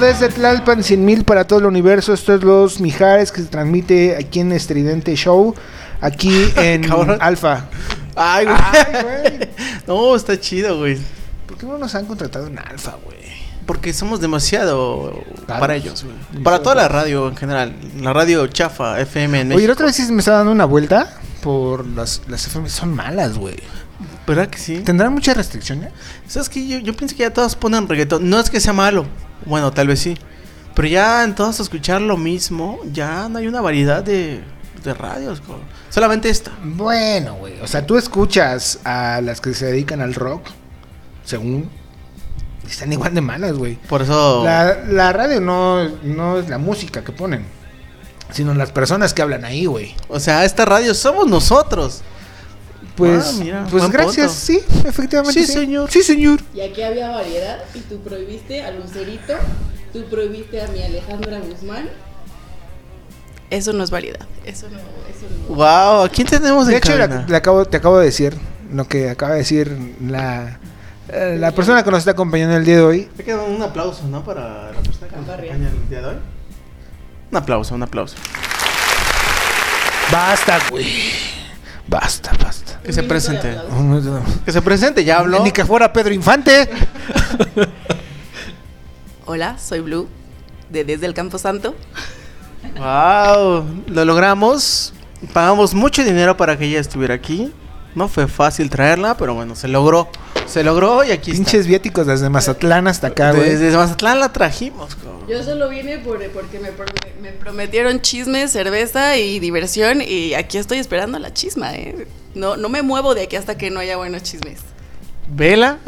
Desde Tlalpan 100.000 para todo el universo. Esto es Los Mijares, que se transmite aquí en Estridente Show, aquí en Alfa. Ay, güey. No, está chido, güey. ¿Por qué no nos han contratado en Alfa, güey? Porque somos demasiado claro, para ellos, güey. Para toda la radio en general. La radio chafa, FM en México. Oye, la otra vez me estaba dando una vuelta por las FM. Son malas, güey. ¿Verdad que sí? ¿Tendrán muchas restricciones? ¿Sabes qué? Yo pienso que ya todas ponen reggaetón. No es que sea malo. Bueno, tal vez sí. Pero ya en todas escuchar lo mismo, ya no hay una variedad de radios. Solamente esta. Bueno, güey. O sea, tú escuchas a las que se dedican al rock, según. Están igual de malas, güey. Por eso. La radio no es la música que ponen, sino las personas que hablan ahí, güey. O sea, esta radio somos nosotros. Pues, mira, pues gracias, punto. Sí, efectivamente. Sí, señor. Sí, señor. Y aquí había variedad y tú prohibiste a Lucerito, tú prohibiste a mi Alejandra Guzmán. Eso no es variedad. Eso no. Wow, ¿a quién tenemos de en hecho, te acabo de decir lo que acaba de decir la persona que nos está acompañando el día de hoy. Hay que dar un aplauso, ¿no? Para la persona que nos acompaña el día de hoy. Un aplauso. Basta, güey. Basta. Que se presente. Ya habló. Ni que fuera Pedro Infante. Hola, soy Blue, desde el Campo Santo. Wow, lo logramos. Pagamos mucho dinero para que ella estuviera aquí. No fue fácil traerla, pero bueno, se logró y aquí está. Pinches viáticos desde Mazatlán hasta acá, güey. Desde Mazatlán la trajimos, cabrón. Yo solo vine porque me prometieron chisme, cerveza y diversión. Y aquí estoy esperando la chisma, No me muevo de aquí hasta que no haya buenos chismes. ¿Vela?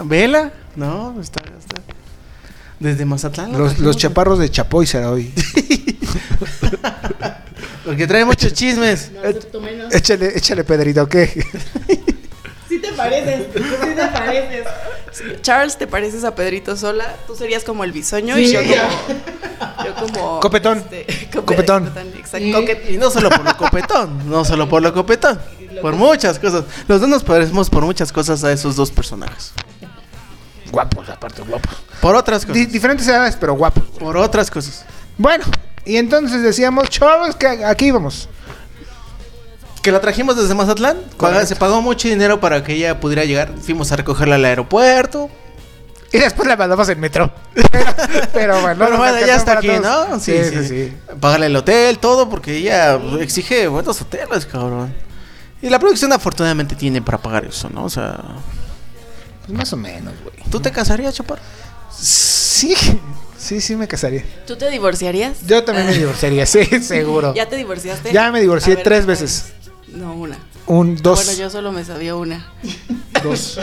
No, está. Desde Mazatlán. Los chaparros de Chapoy será hoy. Porque trae muchos chismes. No, acepto menos. Échale Pedrito, ¿ok? Sí te pareces. Charles, ¿te pareces a Pedrito Sola? Tú serías como el bisoño, sí, y yo como copetón. Copetón. Y no solo por lo copetón. Por muchas cosas. Los dos nos parecemos por muchas cosas a esos dos personajes. Guapos, aparte guapos. Por otras cosas. Diferentes edades, pero guapos. Por otras cosas. Bueno, y entonces decíamos, chavos, que aquí íbamos. Que la trajimos desde Mazatlán. Se pagó mucho dinero para que ella pudiera llegar. Fuimos a recogerla al aeropuerto. Y después la mandamos en metro. Pero bueno. Pero bueno, ya está aquí, todos, ¿no? Sí. Pagarle el hotel, todo, porque ella exige buenos hoteles, cabrón. Y la producción afortunadamente tiene para pagar eso, ¿no? O sea... Pues más o menos, güey. ¿Tú te casarías, Chaparro? Sí, me casaría. ¿Tú te divorciarías? Yo también me divorciaría, sí, seguro. ¿Ya te divorciaste? Ya me divorcié 3 veces. No, una. Dos. Bueno, yo solo me sabía una. 2.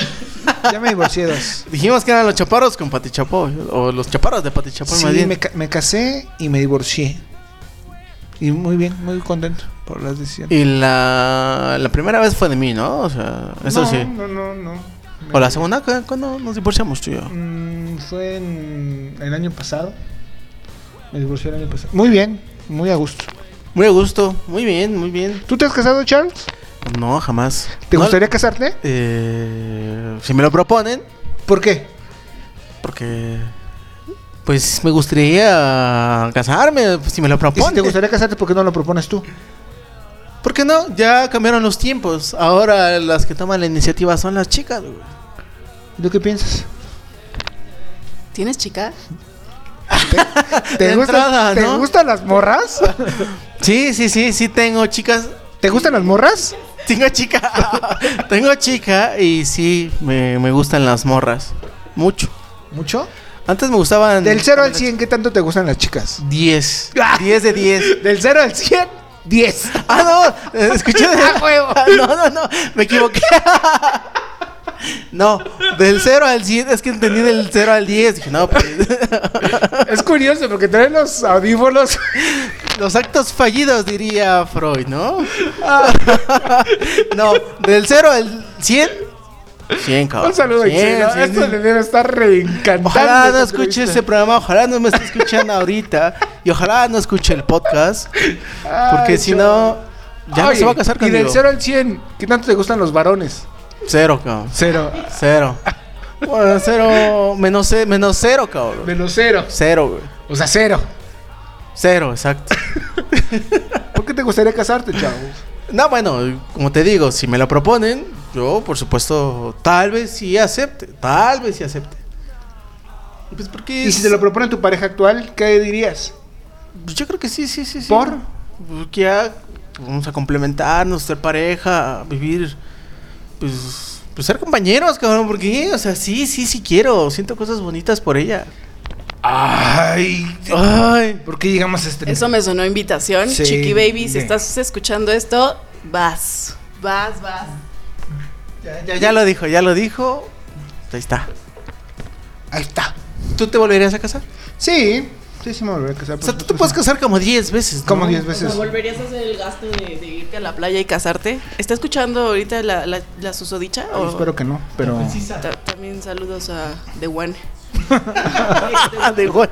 Ya me divorcié 2. Dijimos que eran los chaparros con Pati Chapoy, o los chaparros de Pati Chapoy. Sí, más bien. Me casé y me divorcié. Y muy bien, muy contento por las decisiones. Y la primera vez fue de mí, ¿no? O sea, eso no, sí. No. ¿O la segunda? ¿Cuándo nos divorciamos tú y yo? Fue en el año pasado. Me divorcié el año pasado. Muy bien, muy a gusto. Muy bien. ¿Tú te has casado, Charles? No, jamás. ¿Te gustaría casarte? Si me lo proponen. ¿Por qué? Porque... Pues me gustaría casarme, si me lo proponen. Si te gustaría casarte, ¿por qué no lo propones tú? ¿Por qué no? Ya cambiaron los tiempos. Ahora las que toman la iniciativa son las chicas, güey. ¿Tú qué piensas? ¿Tienes chica? ¿Te gustan, ¿no? ¿Te gustan las morras? Sí, tengo chicas. ¿Te gustan las morras? Tengo chica y sí, me gustan las morras. Mucho. ¿Mucho? Antes me gustaban... Del 0 al 100, ¿qué tanto te gustan las chicas? 10. 10 de 10. Del 0 al 100... 10. Ah, no, escuché de huevo. No, me equivoqué. No, del 0 al 10, es que entendí del 0 al 10. Dije, no, pues. Es curioso porque traen los audífonos. Los actos fallidos, diría Freud, ¿no? No, del 0 al 100. 100, cabrón. Un saludo, 100, a Chino. Esto le debe estar reencantando. Ojalá no escuche este programa, ojalá no me esté escuchando ahorita. Y ojalá no escuche el podcast. Porque si no, ya no se va a casar conmigo. Y del 0 al 100, ¿qué tanto te gustan los varones? 0, cabrón. 0. Bueno, 0, menos 0, cabrón. Menos 0. 0, güey. O sea, 0. 0, exacto. ¿Por qué te gustaría casarte, chavo? No, bueno, como te digo, si me lo proponen... Yo, por supuesto, tal vez sí acepte. Pues porque... ¿Y si te lo propone tu pareja actual, qué dirías? Pues yo creo que sí. ¿Por? Porque ya vamos a complementarnos, ser pareja, vivir, pues ser compañeros, cabrón, porque, o sea, sí quiero, siento cosas bonitas por ella. Ay, ¿por qué llegamos a este? Eso me sonó invitación, sí, Chiqui Baby, si estás escuchando esto, vas. Ya lo dijo. Ahí está. ¿Tú te volverías a casar? Sí, me volvería a casar. O sea, tú te puedes casar como 10 veces, ¿no? Como 10 veces. O sea, ¿volverías a hacer el gasto de irte a la playa y casarte? ¿Está escuchando ahorita la susodicha? Ay, espero que no, pero... También saludos a The One. A The One.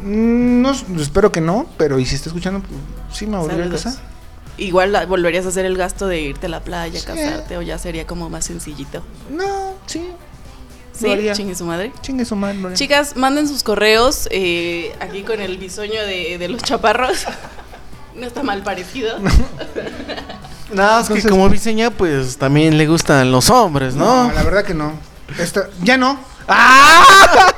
No, espero que no, pero ¿y si está escuchando? Sí, me volvería a casar. Igual volverías a hacer el gasto de irte a la playa, sí, casarte, o ya sería como más sencillito. No, sí. Sí, chingue su madre. Gloria. Chicas, manden sus correos aquí con el bisoño de los chaparros. No está mal parecido. No. Nada, es que entonces, como biseña, pues también le gustan los hombres, ¿no? No, la verdad que no. Ya no. ¡Ah!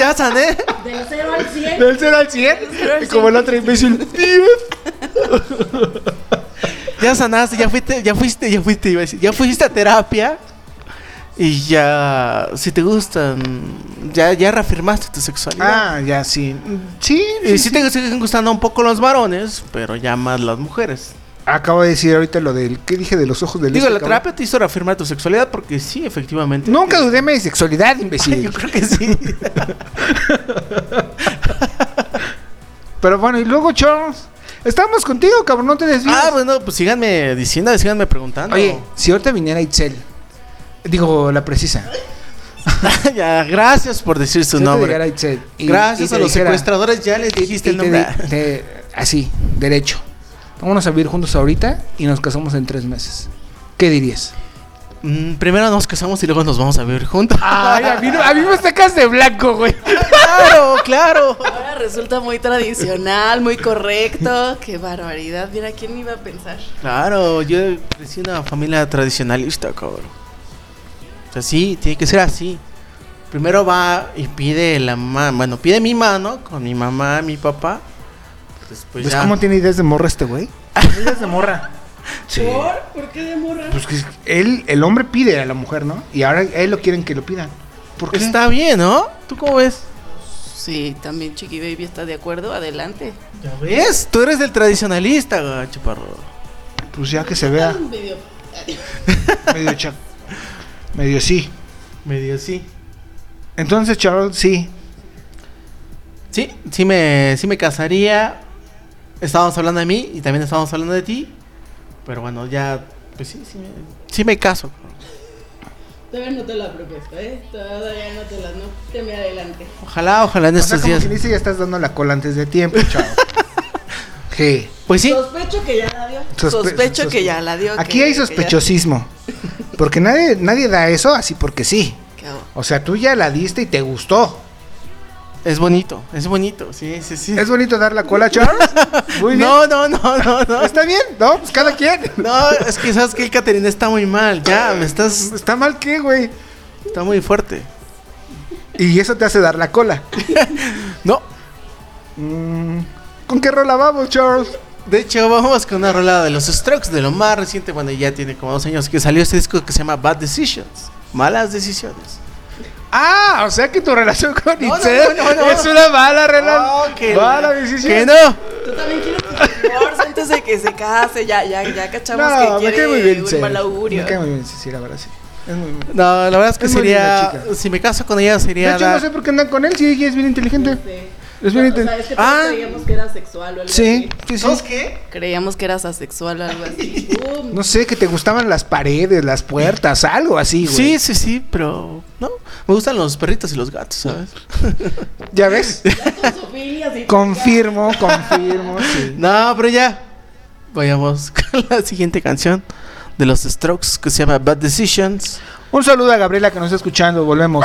Ya sané. Del 0 al 100. Del 0 al 100. Como el otro imbécil. Ya sanaste, ya fuiste, iba a decir. Ya fuiste a terapia. Y ya, si te gustan, ya reafirmaste tu sexualidad. Ah, ya, sí. Sí, te siguen gustando un poco los varones, pero ya más las mujeres. Acabo de decir ahorita lo del... ¿Qué dije? De los ojos del... Digo, la terapia te hizo reafirmar tu sexualidad porque sí, efectivamente. Nunca dudé mi sexualidad, imbécil. Ay, yo creo que sí. Pero bueno, y luego, Charles... Estamos contigo, cabrón, no te desvíes. Ah, bueno, pues síganme diciendo, síganme preguntando. Oye, si ahorita viniera Itzel... Digo, la precisa... Ya, gracias por decir su nombre. Gracias a los secuestradores, ya les dijiste el nombre. Así, derecho. Vámonos a vivir juntos ahorita y nos casamos en 3 meses. ¿Qué dirías? Primero nos casamos y luego nos vamos a vivir juntos. Ay, a mí me sacas de blanco, güey. Claro, claro. Ahora resulta muy tradicional, muy correcto. Qué barbaridad. Mira, ¿quién iba a pensar? Claro, yo crecí en una familia tradicionalista, cabrón. Así, tiene que ser así. Primero va y pide la mano. Bueno, pide mi mano con mi mamá, mi papá. Después pues ya. ¿Cómo tiene ideas de morra este güey? Ideas de morra. Sí. ¿Por qué de morra? Pues que él, el hombre pide a la mujer, ¿no? Y ahora él lo quieren que lo pidan. Porque está bien, ¿no? ¿Tú cómo ves? Sí, también Chiqui Baby está de acuerdo. Adelante. ¿Ya ves? Tú eres el tradicionalista, chaparro. Pues ya que se vea. Medio chaco. Medio sí. Medio sí. Entonces, Charles, sí. Sí me casaría. Estábamos hablando de mí y también estábamos hablando de ti. Pero bueno, ya... Pues sí me caso. Todavía no te la propuesta, ¿eh? Todavía no te la... No te me adelante. Ojalá en estos días... O sea, como que dice, ya estás dando la cola antes de tiempo, Charles. Sí. Pues sí. Sospecho que ya la dio. Sospecho que ya la dio. Aquí hay sospechosismo. Porque nadie da eso así porque sí. O sea, tú ya la diste y te gustó. Es bonito, sí. ¿Es bonito dar la cola, Charles? Muy bien. No. ¿Está bien? No, pues cada quien. No, es que sabes que el catering está muy mal. Ya, me estás... ¿Está mal qué, güey? Está muy fuerte. ¿Y eso te hace dar la cola? No. ¿Con qué rola vamos, Charles? De hecho, vamos con una rolada de los Strokes, de lo más reciente, bueno, ya tiene como 2 años que salió este disco que se llama Bad Decisions, Malas Decisiones. Ah, o sea que tu relación con Itzel no. Es una mala relación. Oh, mala decisión. ¿Qué no? Tú también quieres que divorcio antes de que se case, ya cachamos no, que quiere un mal augurio. Me cae muy bien, sí, la verdad, sí. Es muy bueno. No, la verdad es que es sería, si me caso con ella sería... De hecho, no sé por qué andan con él, si ella es bien inteligente. No sé. O sea, es que todos creíamos que era sexual o algo así. Sí. ¿Todos qué? Creíamos que eras asexual o algo así. No sé, que te gustaban las paredes, las puertas, algo así, güey. Sí, pero no. Me gustan los perritos y los gatos, ¿sabes? ¿Ya ves? Confirmo, sí. No, pero ya. Vayamos con la siguiente canción de los Strokes que se llama Bad Decisions. Un saludo a Gabriela que nos está escuchando. Volvemos.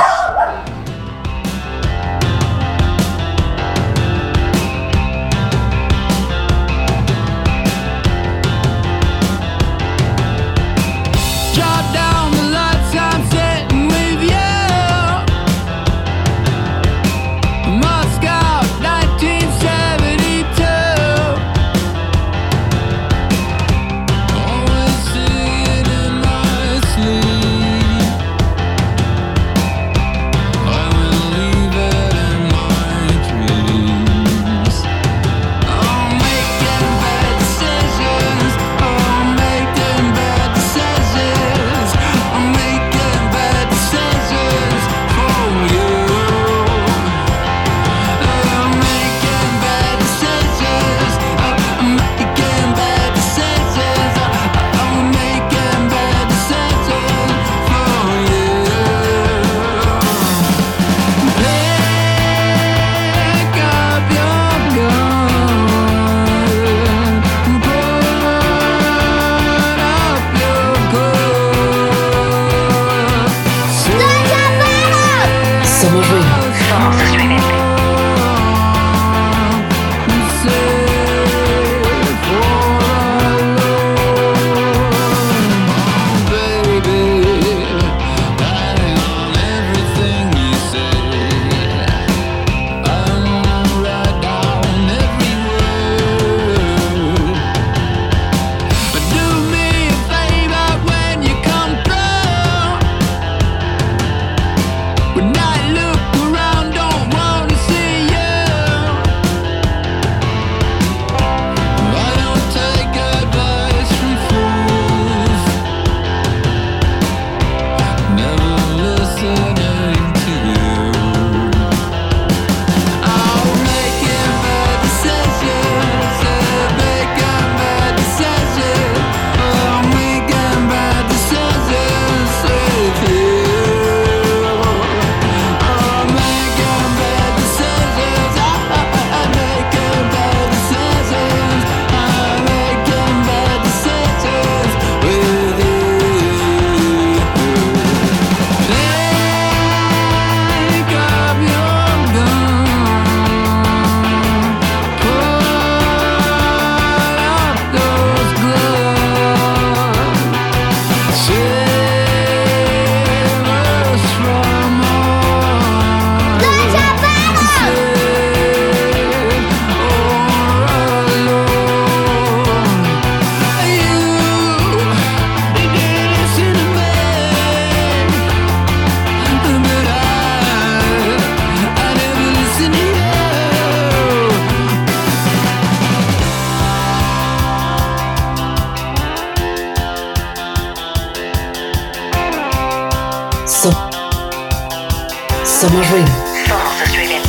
Somos Reyno. Somos Estridente.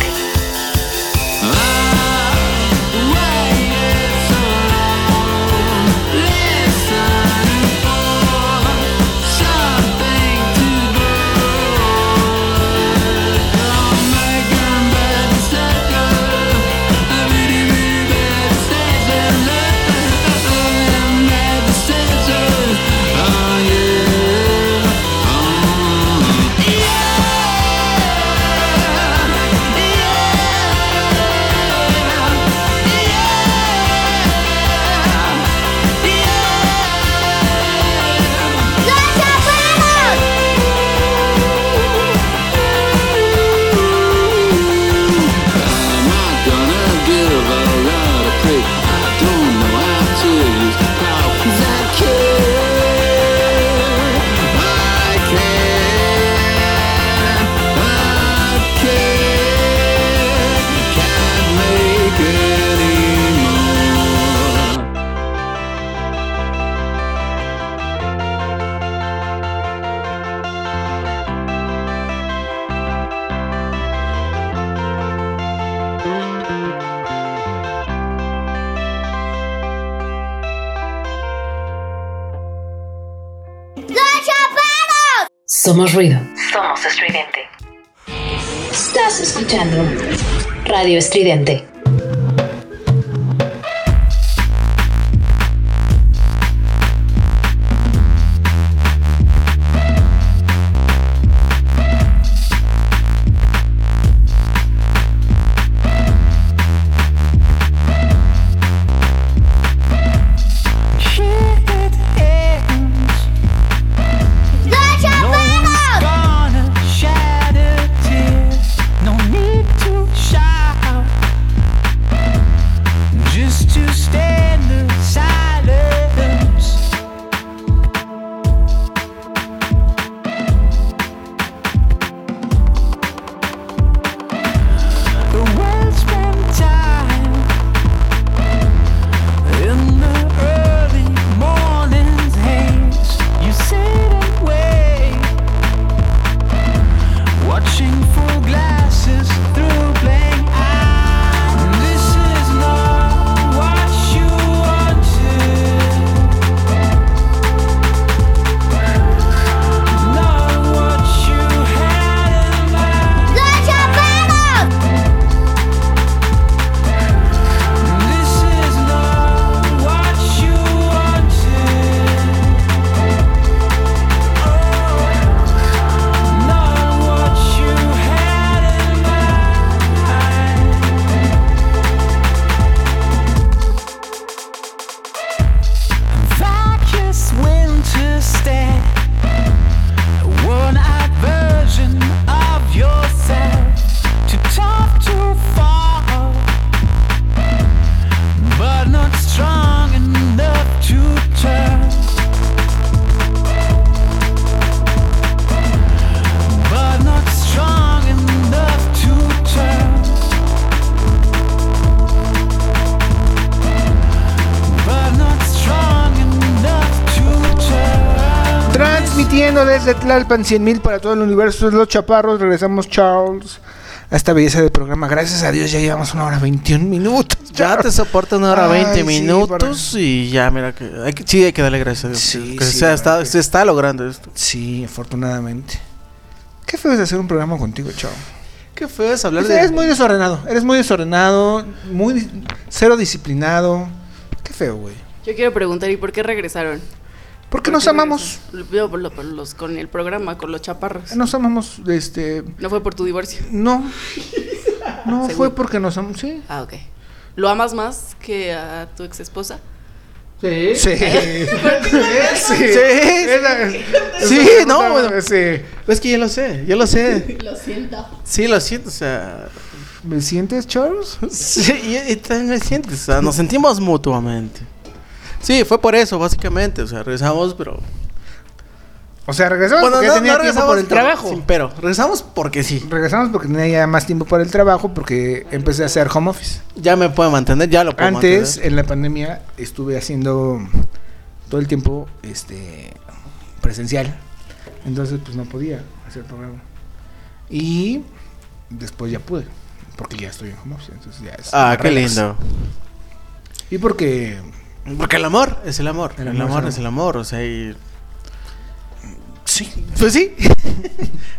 Somos Ruido. Somos Estridente. Estás escuchando Radio Estridente. Desde Tlalpan 100.000 para todo el universo, Los Chaparros. Regresamos, Charles, a esta belleza del programa. Gracias a Dios ya llevamos 1 hora 21 minutos. Ya te soporta 1 hora 20 minutos, sí, y ya mira que, hay que darle gracias a Dios, sí, que sí, se está logrando esto. Sí, afortunadamente. Qué feo es hacer un programa contigo, Charles. Qué feo es hablar de... Eres muy desordenado, muy cero disciplinado. Qué feo, güey. Yo quiero preguntar, ¿y por qué regresaron? Porque nos amamos. Con el programa, con los Chaparros. Nos amamos, ¿No fue por tu divorcio? No, fue porque nos amamos, sí. Ah, ok. ¿Lo amas más que a tu ex esposa? Sí, no, bueno. Es que ya lo sé. Lo siento. Sí, lo siento, o sea... ¿Me sientes, Charles? Sí, y también me sientes, o sea, nos sentimos mutuamente. Sí, fue por eso, básicamente. O sea, regresamos, pero... O sea, regresamos porque no tenía tiempo por el trabajo. Sí, pero regresamos porque sí. Regresamos porque tenía ya más tiempo para el trabajo, porque empecé a hacer home office. Ya me puedo mantener, ya lo puedo mantener. Antes, en la pandemia, estuve haciendo todo el tiempo presencial. Entonces, pues no podía hacer programa. Y después ya pude, porque ya estoy en home office, entonces ya es... Ah, qué relax. Lindo. Y porque... Porque el amor es el amor. El amor, es el amor, o sea, y... Sí. Pues sí.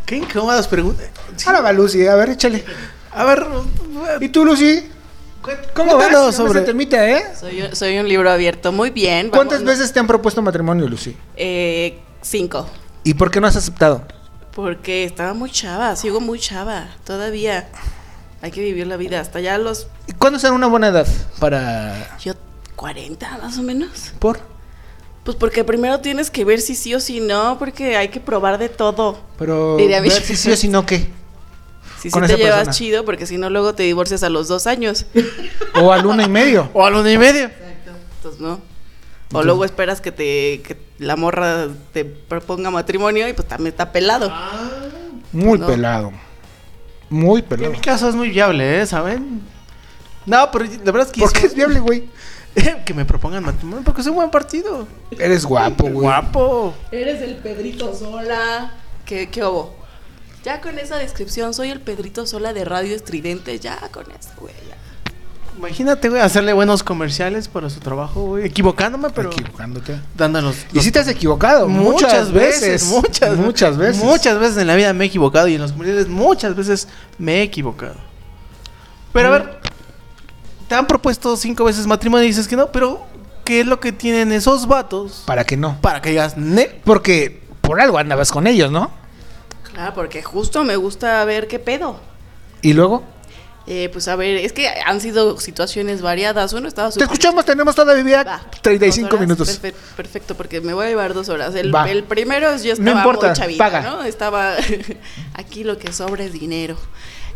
Qué incómodas preguntas. Sí. Ahora va Lucy, a ver, échale. A ver... ¿Y tú, Lucy? ¿Cómo vas? Sobre... No termita, ¿eh? Soy un libro abierto. Muy bien. ¿Cuántas veces te han propuesto matrimonio, Lucy? 5. ¿Y por qué no has aceptado? Porque estaba muy chava, sigo muy chava. Todavía hay que vivir la vida hasta ya los... ¿Cuándo será una buena edad para...? Yo 40 más o menos. ¿Por? Pues porque primero tienes que ver si sí o si no, porque hay que probar de todo. Pero ver si sí o si no, ¿qué? Si sí te llevas chido, porque si no luego te divorcias a los 2 años. O al 1.5. O al 1.5. Exacto. Entonces no. O luego esperas que la morra te proponga matrimonio y pues también está pelado. Ah, muy no. Pelado. Muy pelado. En mi caso es muy viable, ¿eh? ¿Saben? No, pero la verdad es que... ¿Por qué es viable, güey? Que me propongan matrimonio, porque soy un buen partido. Eres guapo, güey. Guapo. Eres el Pedrito Sola. ¿Qué hubo? Ya con esa descripción, soy el Pedrito Sola de Radio Estridente. Ya con eso, güey, ya. Imagínate, güey, hacerle buenos comerciales para su trabajo, güey. Equivocándome, pero... Equivocándote. Dándonos... Y si te has equivocado. Muchas veces. Muchas veces en la vida me he equivocado y en los comerciales muchas veces me he equivocado. Pero a ver, te han propuesto 5 veces matrimonio y dices que no, pero ¿qué es lo que tienen esos vatos? Para que no. Para que digas... Porque por algo andabas con ellos, ¿no? Claro, porque justo me gusta ver qué pedo. ¿Y luego...? Pues a ver, es que han sido situaciones variadas. Uno estaba super... Te escuchamos, tenemos todavía 35 minutos. Perfecto, porque me voy a llevar 2 horas. El primero yo estaba muy chavita, paga. ¿No? Estaba aquí lo que sobra es dinero.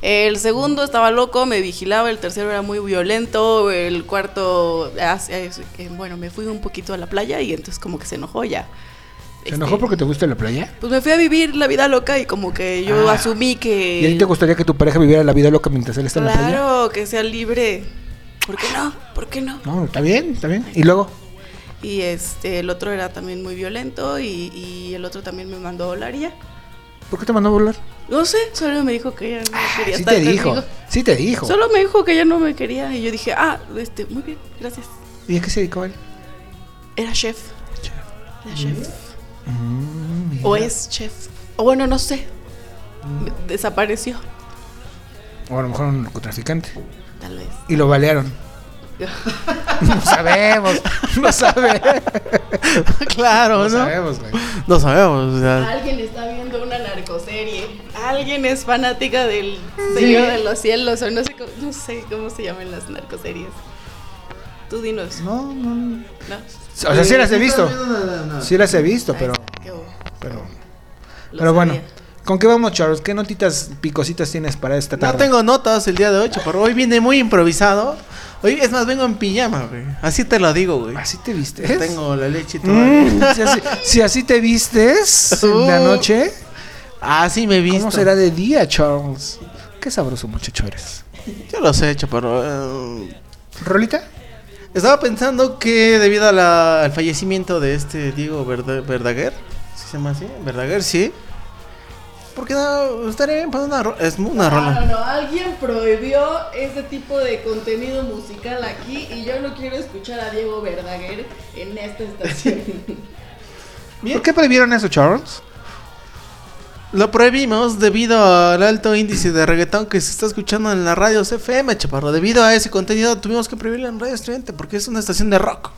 El segundo estaba loco, me vigilaba. El tercero era muy violento. El cuarto, bueno, me fui un poquito a la playa y entonces como que se enojó ya. ¿Te enojó porque te gusta la playa? Pues me fui a vivir la vida loca y como que yo asumí que... ¿Y a ti te gustaría que tu pareja viviera la vida loca mientras él está en la playa? Claro, que sea libre. ¿Por qué no? ¿Por qué no? No, está bien, está bien. ¿Y luego? Y el otro era también muy violento y el otro también me mandó a volar y ya. ¿Por qué te mandó a volar? No sé, solo me dijo que ella no quería estar conmigo. Sí te dijo. Solo me dijo que ella no me quería y yo dije, muy bien, gracias. ¿Y a qué se dedicó él? Era chef. Era chef. O es chef. O bueno, no sé. Desapareció. O a lo mejor un narcotraficante. Tal vez. Y lo balearon. No sabemos. Claro, ¿no? No sabemos. O sea. Alguien está viendo una narcoserie. Alguien es fanática del Señor de los Cielos. O no sé cómo se llaman las narcoseries. Tú dinos. No. O sea, sí las he visto. No. Sí las he visto, pero bueno. ¿Con qué vamos, Charles? ¿Qué notitas picositas tienes para esta tarde? No tengo notas el día de hoy, pero hoy viene muy improvisado. Hoy, es más, vengo en pijama, güey. Así te lo digo, güey. ¿Así te vistes? No tengo la leche todavía. Si así te vistes en la noche. Así me visto. ¿Cómo será de día, Charles? Qué sabroso muchacho eres. Yo lo sé, pero... ¿Rolita? Estaba pensando que debido al fallecimiento de este Diego Verdaguer, ¿sí se llama así? Verdaguer, sí. Porque no, estaría bien para una rola. No, alguien prohibió ese tipo de contenido musical aquí y yo no quiero escuchar a Diego Verdaguer en esta estación. ¿Por qué prohibieron eso, Charles? Lo prohibimos debido al alto índice de reggaetón que se está escuchando en la radio FM, chaparro. Debido a ese contenido tuvimos que prohibirlo en Radio Estridente porque es una estación de rock.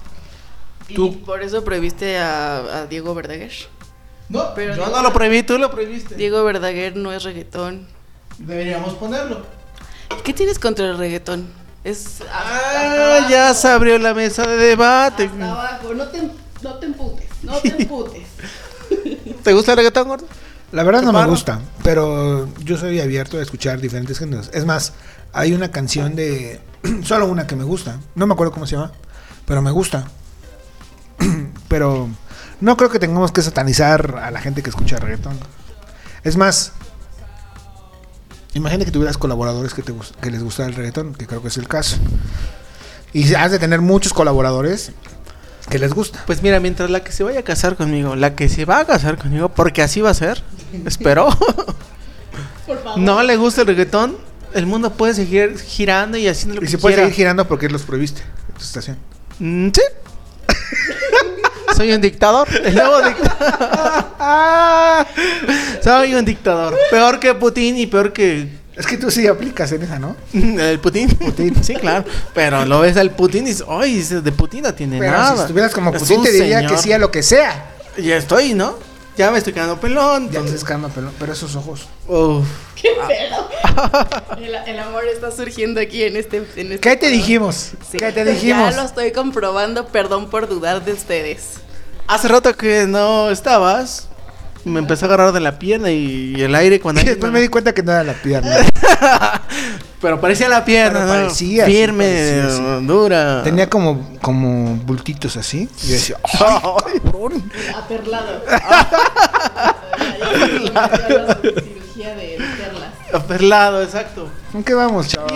¿Y tú por eso prohibiste a Diego Verdaguer? No, pero yo no lo prohibí, tú lo prohibiste. Diego Verdaguer no es reggaetón. Deberíamos ponerlo. ¿Qué tienes contra el reggaetón? Ya se abrió la mesa de debate. Hasta abajo, no te emputes. ¿Te gusta el reggaetón, gordo? La verdad no me gusta, pero yo soy abierto a escuchar diferentes géneros. Es más, hay una canción de... Solo una que me gusta. No me acuerdo cómo se llama, pero me gusta. Pero no creo que tengamos que satanizar a la gente que escucha reggaetón. Es más, imagina que tuvieras colaboradores que les gusta el reggaetón, que creo que es el caso. Y has de tener muchos colaboradores... que les gusta. Pues mira, mientras la que se va a casar conmigo, porque así va a ser, espero. Por favor. No le gusta el reggaetón, el mundo puede seguir girando y haciendo lo que quiera. Y se puede seguir girando porque los prohibiste en tu estación. Sí. Soy un dictador. El nuevo dictador. Soy un dictador. Peor que Putin y peor que... Es que tú sí aplicas en esa, ¿no? ¿El Putin? Sí, claro. Pero lo ves al Putin y dices, ¡ay, de Putin no tiene pero nada! Si estuvieras como Putin, te diría señor. Que sí a lo que sea. Ya estoy, ¿no? Ya me estoy quedando pelón. Ya te estás quedando pelón, pero esos ojos. Uf. ¡Qué pelo! El amor está surgiendo aquí en este ¿qué te dijimos? Sí. ¿Qué te dijimos? Ya lo estoy comprobando, perdón por dudar de ustedes. Hace rato que no estabas... Me empezó a agarrar de la pierna y el aire cuando... Después me di cuenta que no era la pierna. Pero parecía la pierna, bueno, ¿no? Parecía. Firme, sí, parecía, sí. Dura. Tenía como bultitos así. Y yo decía... ¡Oh, cabrón! Aperlado. Aperlado. Cirugía de perlas. Aperlado, exacto. ¿En qué vamos, chavos?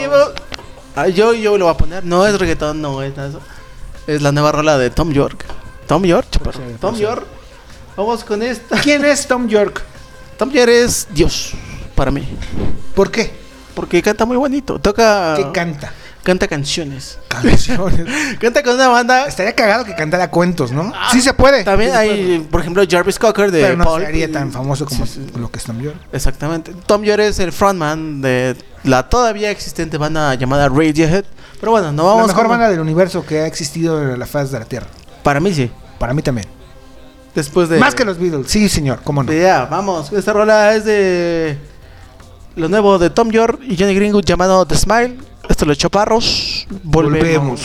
Yo lo voy a poner. No es reggaetón, no es nada. Es la nueva rola de Thom Yorke. Thom Yorke, Thom Yorke. Vamos con esta. ¿Quién es Thom Yorke? Thom Yorke es Dios para mí. ¿Por qué? Porque canta muy bonito. Toca. ¿Qué canta? Canta canciones. Canciones. Canta con una banda. Estaría cagado que cantara cuentos, ¿no? Ah, sí se puede. También sí hay, puede. Por ejemplo, Jarvis Cocker de pero no Paul sería tan famoso como sí. Lo que es Thom Yorke. Exactamente. Thom Yorke es el frontman de la todavía existente banda llamada Radiohead. Pero bueno, no vamos. La mejor banda del universo que ha existido en la faz de la Tierra. Para mí sí. Para mí también. Después de... Más que los Beatles. Sí, señor, cómo no. Ya, vamos. Esta rola es de... Lo nuevo de Thom Yorke y Johnny Greenwood llamado The Smile. Esto es Los Chaparros. Volvemos.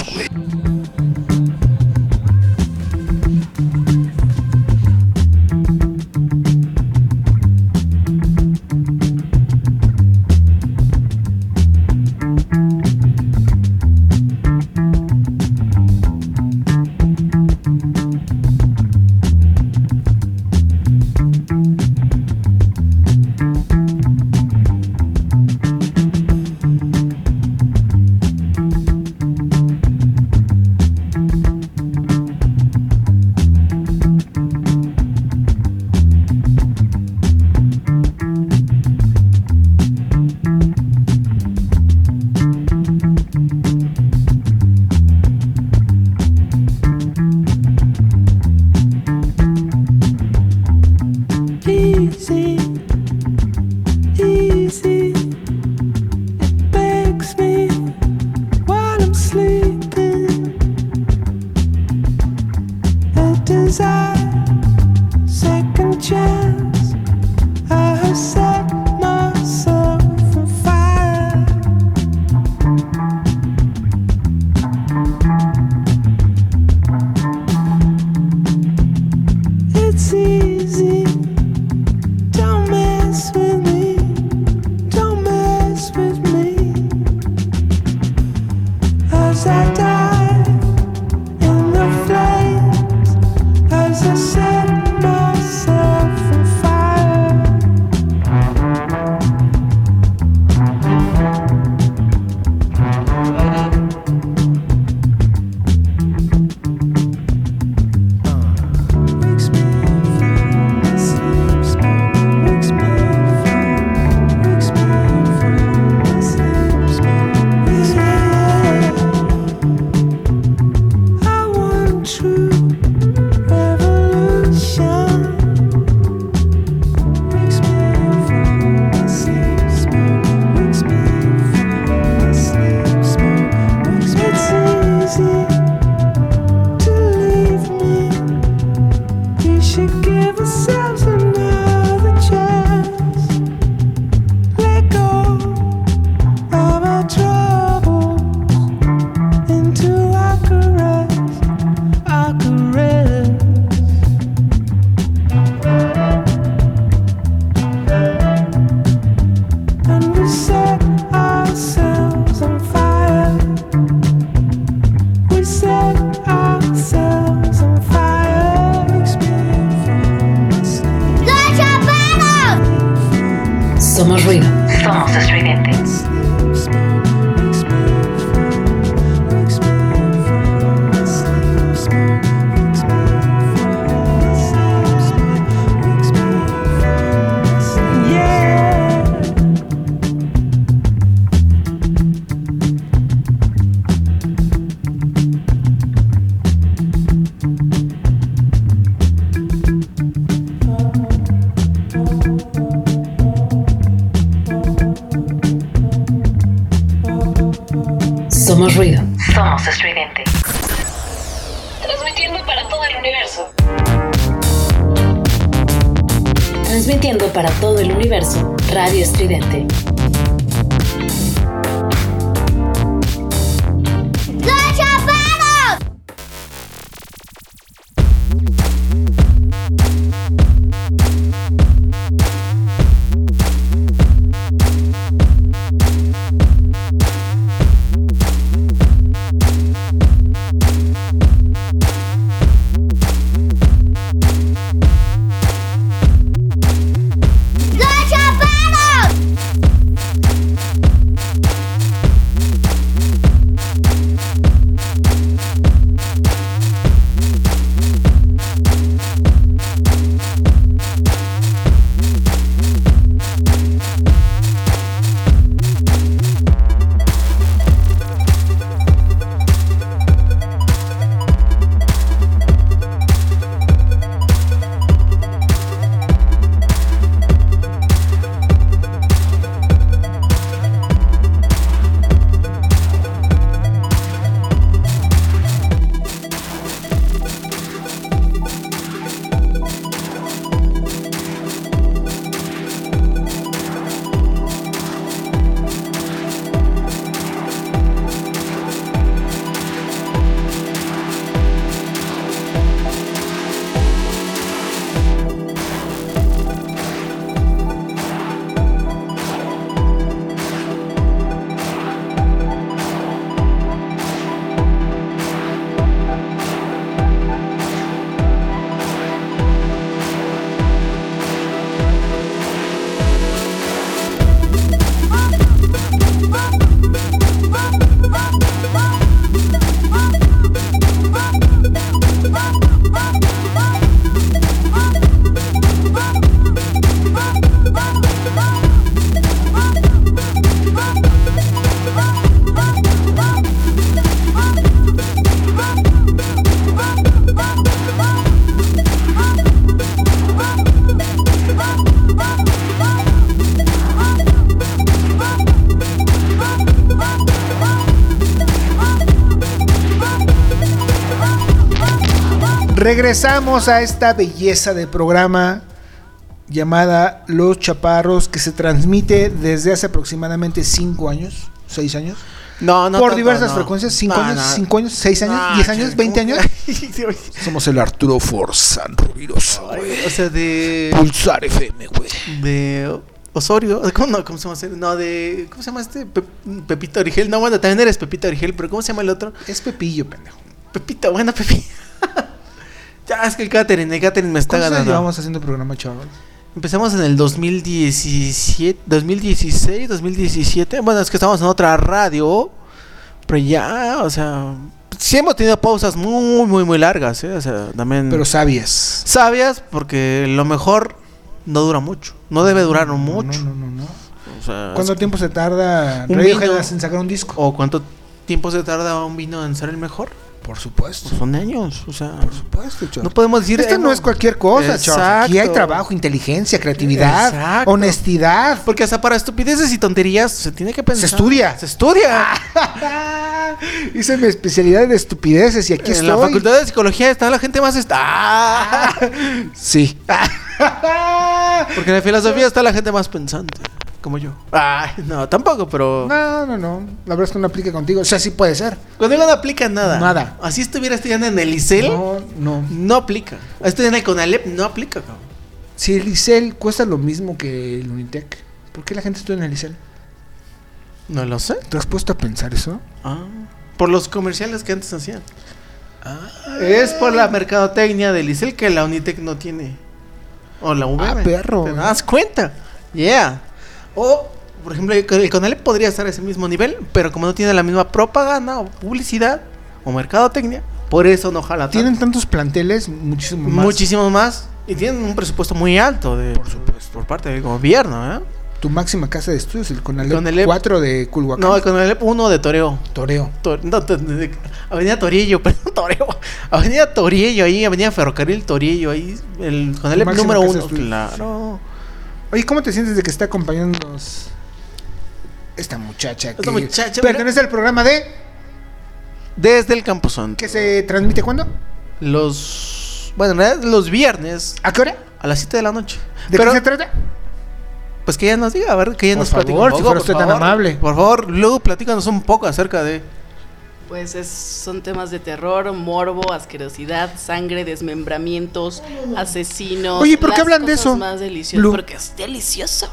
Somos ruido. Somos estridente. Transmitiendo para todo el universo. Transmitiendo para todo el universo. Radio Estridente. Regresamos a esta belleza de programa llamada Los Chaparros, que se transmite desde hace aproximadamente 5 años, 6 años. No, no. Por diversas frecuencias, 5 años, 5 años, 6 años, 10 años, 20 años. Somos el Arturo Forzán Rubiroso, güey. O sea, de Pulsar FM, güey. De Osorio, ¿cómo se llama? No, de ¿cómo se llama este? Pepito Origel. No, bueno, también eres Pepito Origel, pero ¿cómo se llama el otro? Es Pepillo, pendejo. Pepito, bueno, Pepillo. Ya, es que el catering me está ganando. Llevamos haciendo programa, chaval. Empezamos en el 2017. Bueno, es que estamos en otra radio. Pero ya, o sea, sí hemos tenido pausas muy, muy, muy largas, ¿eh? O sea, también. Pero sabias. Sabias, porque lo mejor no dura mucho. No debe durar mucho. No. O sea, ¿cuánto tiempo se tarda Radiohead en sacar un disco? ¿O cuánto tiempo se tarda un vino en ser el mejor? Por supuesto. Pues son años, o sea. Por supuesto, Charles. No podemos decir... Esto no es cualquier cosa, exacto. Charles. Aquí hay trabajo, inteligencia, creatividad, exacto, honestidad. Porque hasta para estupideces y tonterías se tiene que pensar. Se estudia. Hice mi especialidad en estupideces y aquí estoy. En la Facultad de Psicología está la gente más... Sí. Porque en la filosofía está la gente más pensante. Como yo. No, tampoco, pero... No. La verdad es que no aplica contigo. O sea, sí puede ser. Conmigo no aplica nada. Nada. Así estuviera estudiando en el ICEL. No. No aplica. Estudiando en el CONALEP, no aplica, cabrón. Si el ICEL cuesta lo mismo que el UNITEC, ¿por qué la gente estudia en el ICEL? No lo sé. ¿Te has puesto a pensar eso? Por los comerciales que antes hacían. Es por la mercadotecnia del ICEL que la UNITEC no tiene. O la UVM. Perro. ¿Te das cuenta? Yeah. O, por ejemplo, el CONALEP podría estar a ese mismo nivel, pero como no tiene la misma propaganda o publicidad o mercadotecnia, por eso no jala tanto. Tienen tantos planteles, muchísimos más, y tienen un presupuesto muy alto por parte del gobierno, ¿eh? Tu máxima casa de estudios, el CONALEP 4 de Culhuacán. No, el CONALEP 1 de Toreo. Avenida Toriello, perdón, Toreo. Avenida Toriello, ahí, Avenida Ferrocarril Toriello, ahí, el CONALEP número 1. Claro. Oye, ¿cómo te sientes de que está acompañándonos esta muchacha? Pertenece al programa de desde el Camposanto. ¿Qué se transmite cuándo? Bueno, en realidad los viernes. ¿A qué hora? A las 7 de la noche. ¿De qué se trata? Pues que ella nos diga, a ver, que ella nos platique. Por favor, si fuera usted tan amable. Por favor, luego platícanos un poco acerca de... Pues son temas de terror, morbo, asquerosidad, sangre, desmembramientos, asesinos. Oye, ¿por qué hablan de eso? Más delicioso, porque es delicioso.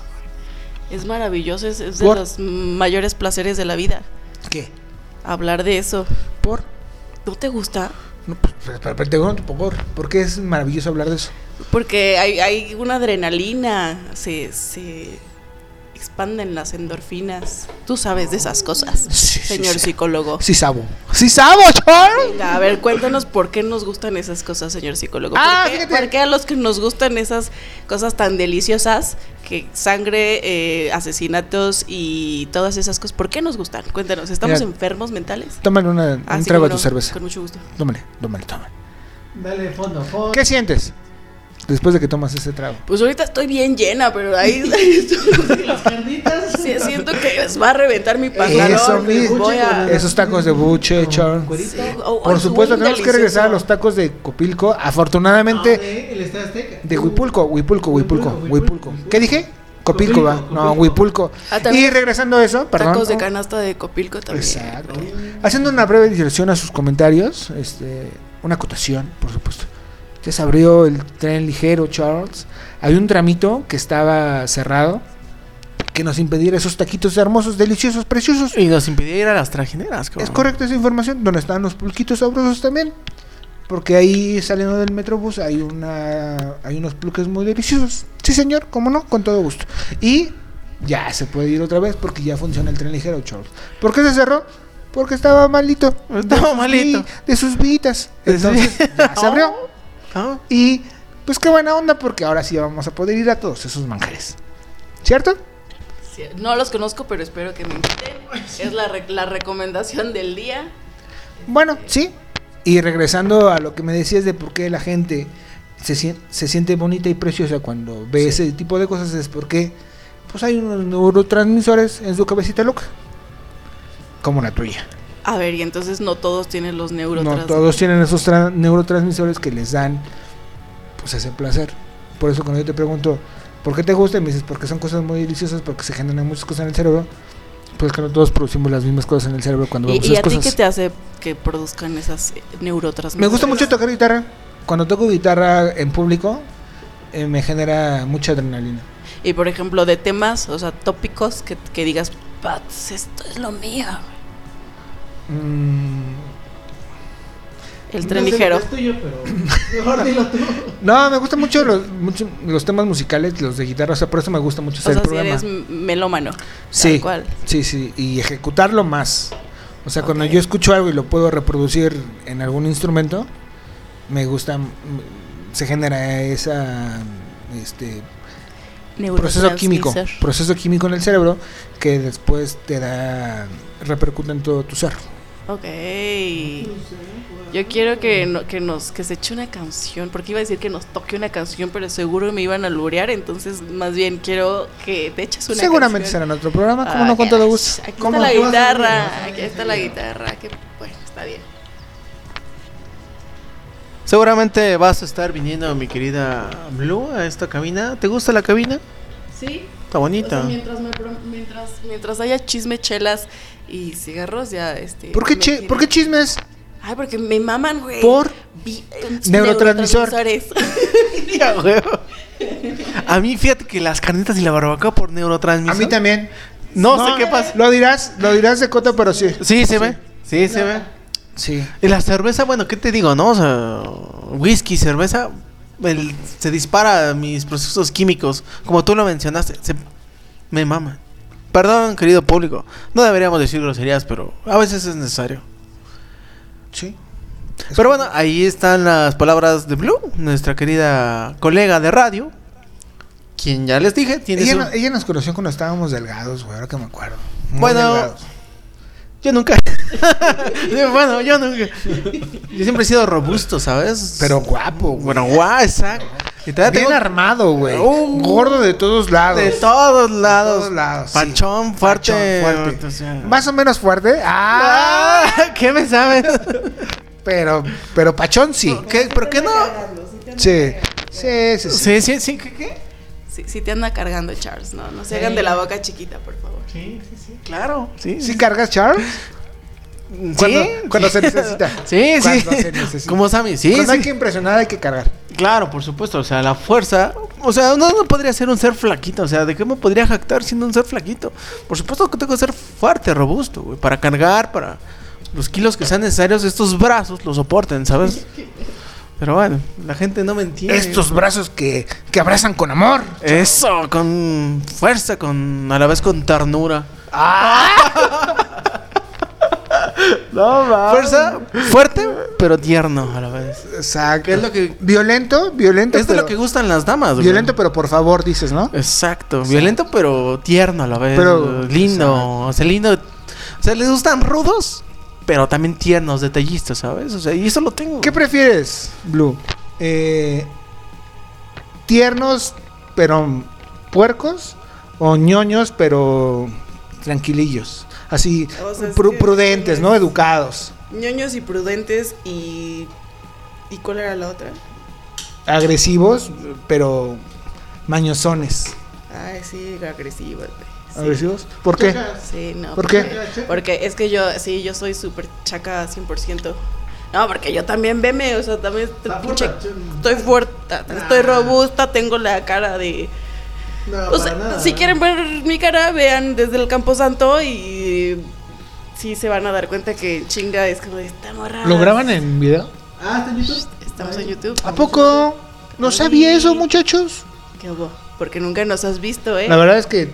Es maravilloso, es de los mayores placeres de la vida. ¿Qué? Hablar de eso. ¿Por? ¿No te gusta? No, ¿por qué es maravilloso hablar de eso? Porque hay una adrenalina, se expanden las endorfinas. Tú sabes de esas cosas, sí, señor psicólogo. Sí sabo. ¡Sí sabo, Charles! Venga, a ver, cuéntanos por qué nos gustan esas cosas, señor psicólogo. ¿Por qué a los que nos gustan esas cosas tan deliciosas, que sangre, asesinatos y todas esas cosas, por qué nos gustan? Cuéntanos, ¿estamos enfermos mentales? Tómale un trago de tu cerveza. Con mucho gusto. Tómale. Dale fondo. ¿Qué sientes después de que tomas ese trago? Pues ahorita estoy bien llena, pero ahí las carnitas. Sí, siento que les va a reventar mi pantalón. Esos tacos de buche, Charles. Sí. Por supuesto, tenemos que regresar a los tacos de Copilco. Afortunadamente, de Huipulco. ¿Qué dije? Copilco, va. No, Huipulco. Y regresando a eso, perdón. Tacos de canasta de Copilco también. Exacto. Haciendo una breve diserción a sus comentarios, una acotación, por supuesto. Se abrió el tren ligero, Charles. Había un tramito que estaba cerrado que nos impediera esos taquitos hermosos, deliciosos, preciosos. Y nos impediera ir a las trajineras. Es correcta esa información, donde están los pulquitos sabrosos también. Porque ahí saliendo del metrobús hay unos pulques muy deliciosos. Sí, señor, cómo no, con todo gusto. Y ya se puede ir otra vez porque ya funciona el tren ligero, Charles. ¿Por qué se cerró? Porque estaba malito. De sus vitas. Entonces ya se abrió. Y pues qué buena onda, porque ahora sí vamos a poder ir a todos esos manjares, ¿cierto? Sí, no los conozco, pero espero que me inviten. Es la recomendación del día. Bueno, sí. Y regresando a lo que me decías de por qué la gente se siente bonita y preciosa cuando ve ese tipo de cosas, es porque pues hay unos neurotransmisores en su cabecita loca, como la tuya. A ver, y entonces no todos tienen los neurotransmisores. No todos tienen esos neurotransmisores que les dan pues ese placer. Por eso cuando yo te pregunto, ¿por qué te gusta? Y me dices, porque son cosas muy deliciosas, porque se generan muchas cosas en el cerebro. Pues que no todos producimos las mismas cosas en el cerebro cuando vemos esas cosas. ¿Y a ti qué te hace que produzcan esas neurotransmisores? Me gusta mucho tocar guitarra. Cuando toco guitarra en público, me genera mucha adrenalina. Y por ejemplo, de temas, o sea, tópicos que digas, Pats, esto es lo mío. El tren ligero. No, me gustan mucho los temas musicales, los de guitarra, o sea, por eso me gusta mucho hacer el programa. Si eres melómano. Sí, sí, y ejecutarlo más. O sea, cuando yo escucho algo y lo puedo reproducir en algún instrumento, me gusta, se genera esa proceso químico en el cerebro que después te da, repercute en todo tu ser. Ok. Yo quiero que se eche una canción, porque iba a decir que nos toque una canción, pero seguro me iban a alburear, entonces más bien quiero que te eches una canción. Seguramente será en otro programa, como no, con todo gusto. Aquí está la guitarra, que bueno, está bien. Seguramente vas a estar viniendo, mi querida Blue, a esta cabina. ¿Te gusta la cabina? Sí. Está bonita. O sea, mientras haya chisme, chelas y cigarros, ya ¿Por qué chismes? Ay, porque me maman, güey. ¿Por? Neurotransmisores. A mí, fíjate que las carnitas y la barbacoa por neurotransmisores. A mí también. No sé qué pasa. Lo dirás de cota, pero sí. Sí, se ve. Sí, se ve. Sí. Y la cerveza, bueno, ¿qué te digo, no? O sea, whisky, cerveza, se dispara mis procesos químicos. Como tú lo mencionaste, me mama. Perdón, querido público, no deberíamos decir groserías, pero a veces es necesario. Sí. Pero bueno, ahí están las palabras de Blue, nuestra querida colega de radio, quien ya les dije tiene ella nos conoció cuando estábamos delgados, güey, ahora que me acuerdo. Muy delgados. Yo nunca. Yo siempre he sido robusto, ¿sabes? Pero guapo. Bueno, guau, exacto. Y bien tengo... armado, güey. Gordo de todos lados. De todos lados. De todos lados. Pachón, sí. Fuerte. O sea... Más o menos fuerte. ¡Ah! ¿Qué me sabes? Pero pachón sí. ¿Qué? ¿Por qué no? Sí. Sí, sí, sí. Sí. ¿Qué? Sí, te anda cargando, Charles. No se hagan de la boca chiquita, por favor. Sí. Claro. ¿Sí cargas, Charles? Cuando se necesita. Sí. Como Sammy, sí. Cuando hay que impresionar, hay que cargar. Claro, por supuesto. O sea, la fuerza. O sea, uno no podría ser un ser flaquito. O sea, ¿de qué me podría jactar siendo un ser flaquito? Por supuesto que tengo que ser fuerte, robusto, güey. Para cargar, para los kilos que sean necesarios, estos brazos lo soporten, ¿sabes? Pero bueno, la gente no me entiende. Estos brazos que abrazan con amor. Eso, con fuerza, a la vez con ternura. ¡Ah! No, mames. Fuerza, fuerte, pero tierno a la vez. Exacto. Es lo que... Violento. Es de lo que gustan las damas, güey. Violento, pero por favor, dices, ¿no? Exacto. Violento, pero tierno a la vez. Pero lindo. O sea, lindo. O sea, les gustan rudos, pero también tiernos, detallistas, ¿sabes? O sea, y eso lo tengo. ¿Qué prefieres, Blue? ¿Tiernos, pero puercos? ¿O ñoños, pero tranquilillos? Así, o sea, prudentes, ¿no? Educados. Ñoños y prudentes ¿Y cuál era la otra? Agresivos, pero mañosones. Ay, sí, agresivos, güey. Sí. ¿Agresivos? ¿Por qué? Sí, no. ¿Por qué? Porque es que yo soy súper chaca 100%. No, porque yo también veme, o sea, también estoy fuerte, estoy robusta, tengo la cara de... No, o sea, nada. Si quieren ver mi cara, vean desde el Camposanto y sí se van a dar cuenta que chinga, es como esta morra. ¿Lo graban en video? Ah, ¿está en YouTube? Estamos en YouTube. ¿A poco? ¿No sabía eso, muchachos? ¿Qué hubo? Porque nunca nos has visto, ¿eh? La verdad es que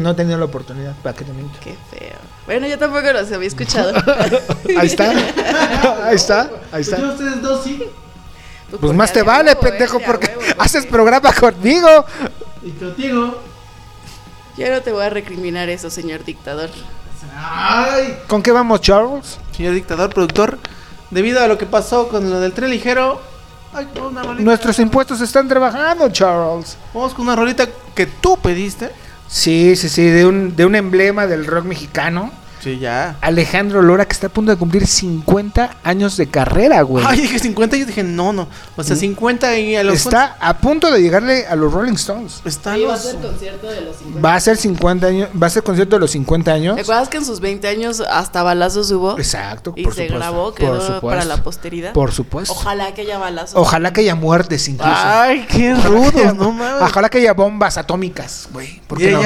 no he tenido la oportunidad, para que te miento. Qué feo. Bueno, yo tampoco los había escuchado. Ahí está. ¿Yo ustedes dos sí? Pues más te vale, pendejo, porque haces programa conmigo. Y contigo. Yo no te voy a recriminar eso, señor dictador. Ay. ¿Con qué vamos, Charles? Señor dictador, productor, debido a lo que pasó con lo del tren ligero... Ay, una rolita. Nuestros impuestos están trabajando, Charles. Vamos con una rolita que tú pediste. Sí, de un emblema del rock mexicano. Sí, ya. Alejandro Lora, que está a punto de cumplir 50 años de carrera, güey. Ay, dije 50, yo dije no. O sea, 50 y a los... Está a punto de llegarle a los Rolling Stones. Va a ser concierto de los 50. Va a ser concierto de los 50 años. ¿Te acuerdas que en sus 20 años hasta balazos hubo? Exacto, y por supuesto. Y se grabó, quedó para la posteridad. Por supuesto. Ojalá que haya balazos. Ojalá que haya muertes incluso. Ay, qué rudo, no mames. Ojalá que haya bombas atómicas, güey. Porque no,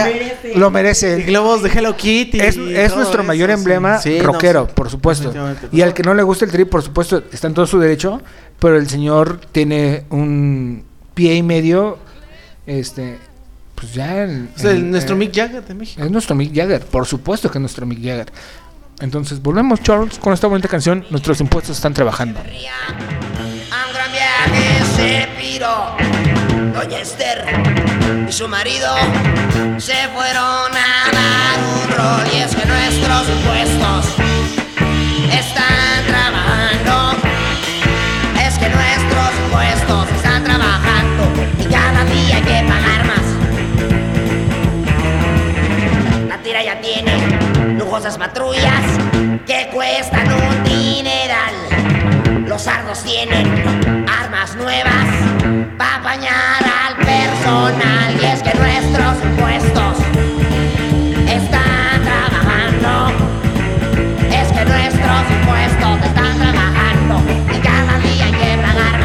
lo merece. Y globos de Hello Kitty. Es nuestro mayor emblema rockero, por supuesto. Y al que no le gusta el trip, por supuesto, está en todo su derecho, pero el señor tiene un pie y medio, pues ya... nuestro Mick Jagger de México. Es nuestro Mick Jagger, por supuesto que es nuestro Mick Jagger. Entonces, volvemos, Charles, con esta bonita canción, Nuestros Impuestos Están Trabajando. A un gran viaje se piró doña Esther y su marido, se fueron a dar un rol, y es que nuestros impuestos están trabajando, es que nuestros impuestos están trabajando, y cada día hay que pagar más. La tira ya tiene lujosas patrullas que cuestan un dineral, los sardos tienen armas nuevas para apañar al personal, y es que nuestros impuestos están trabajando, es que nuestros impuestos están trabajando, y cada día hay que pagar más.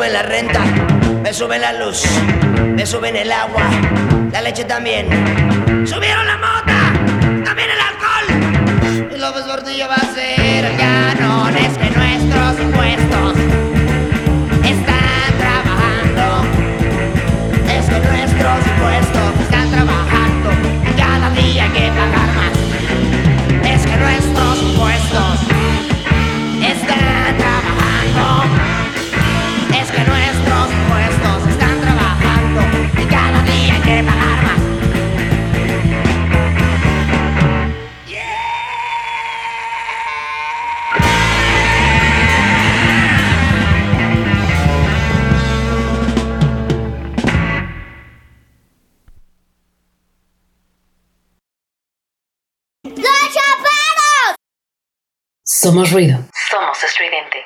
suben la renta, me suben la luz, me suben el agua, la leche también. Subieron la mota, también el alcohol. Y López Portillo va a ser el ganón. Es que nuestros impuestos están trabajando. Es que nuestros impuestos están trabajando. Cada día hay que pagar más. Es que nuestros impuestos están trabajando. Es que nuestros impuestos están trabajando y cada día hay que pagar más. ¡Los chapados! Somos ruido. Somos estridente.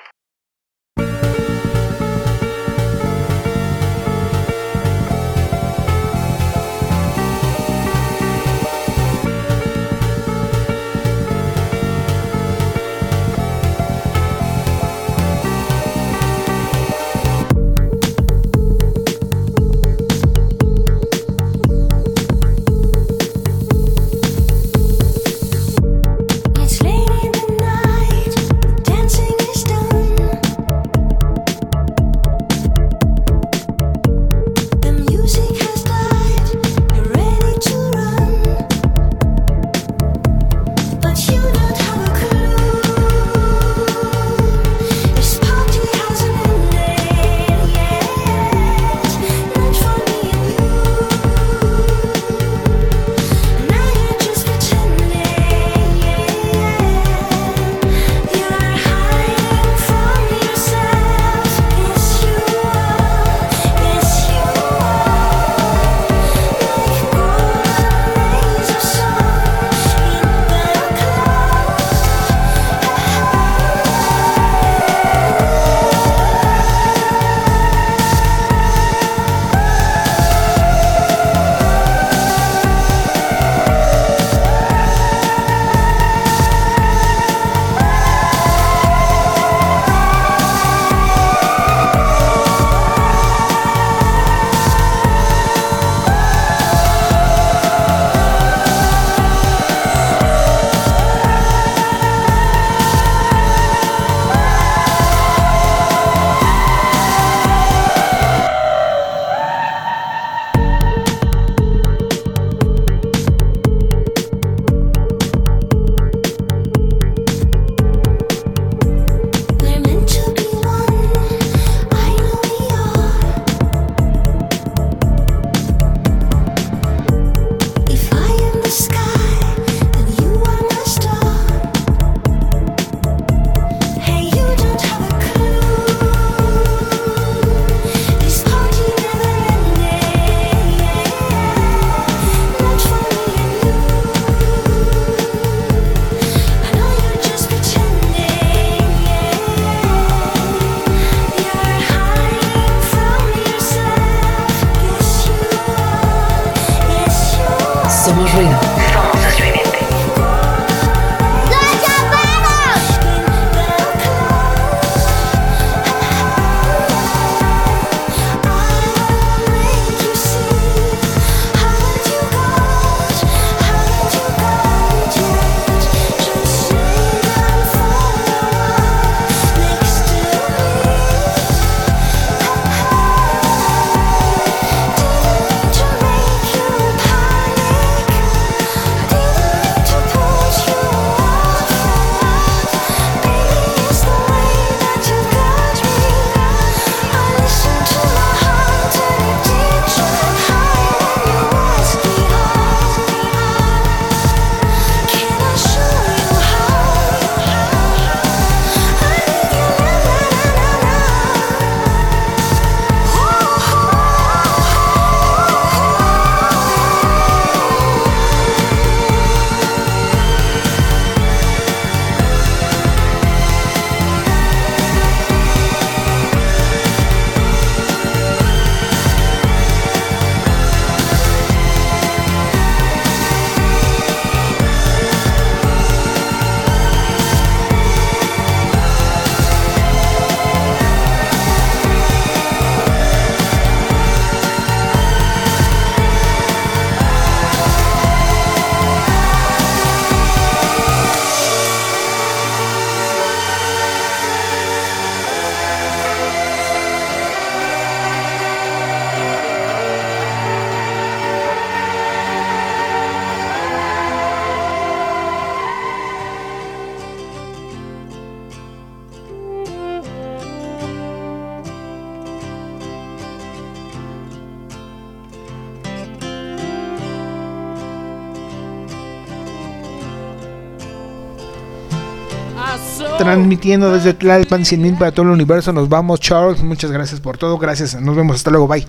Transmitiendo desde Tlalpan, 100,000 para todo el universo. Nos vamos, Charles. Muchas gracias por todo. Gracias. Nos vemos. Hasta luego. Bye.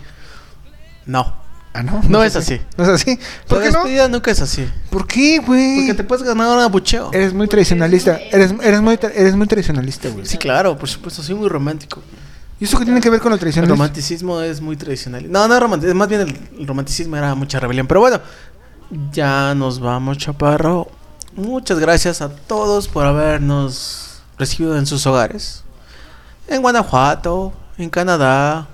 No. Ah, no. No es así. ¿No es así? ¿Por qué no? La despedida nunca es así. ¿Por qué, güey? Porque te puedes ganar un abucheo. Eres muy tradicionalista. Eres muy tradicionalista, güey. Sí, claro, por supuesto. Soy muy romántico. ¿Y eso qué tiene que ver con lo tradicional? El romanticismo es muy tradicional. No, no es romanticismo. Más bien el romanticismo era mucha rebelión. Pero bueno, ya nos vamos, chaparro. Muchas gracias a todos por habernos recibido en sus hogares. En Guanajuato, en Canadá.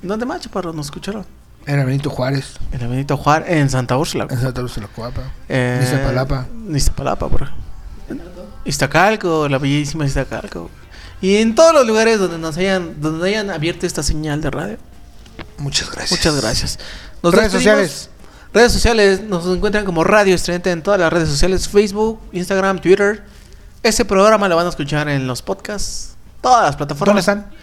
¿Dónde más, chaparro, nos escucharon? Era Benito Juárez. Era Benito Juárez, en Santa Úrsula. En Santa Úrsula, Coapa. Iztapalapa. Iztapalapa, por ejemplo. Iztacalco, la bellísima Iztacalco. Y en todos los lugares donde nos hayan, donde hayan abierto esta señal de radio. Muchas gracias. Muchas gracias. Nos redes sociales. Redes sociales nos encuentran como Radio Estridente en todas las redes sociales: Facebook, Instagram, Twitter. Ese programa lo van a escuchar en los podcasts, todas las plataformas. ¿Dónde están?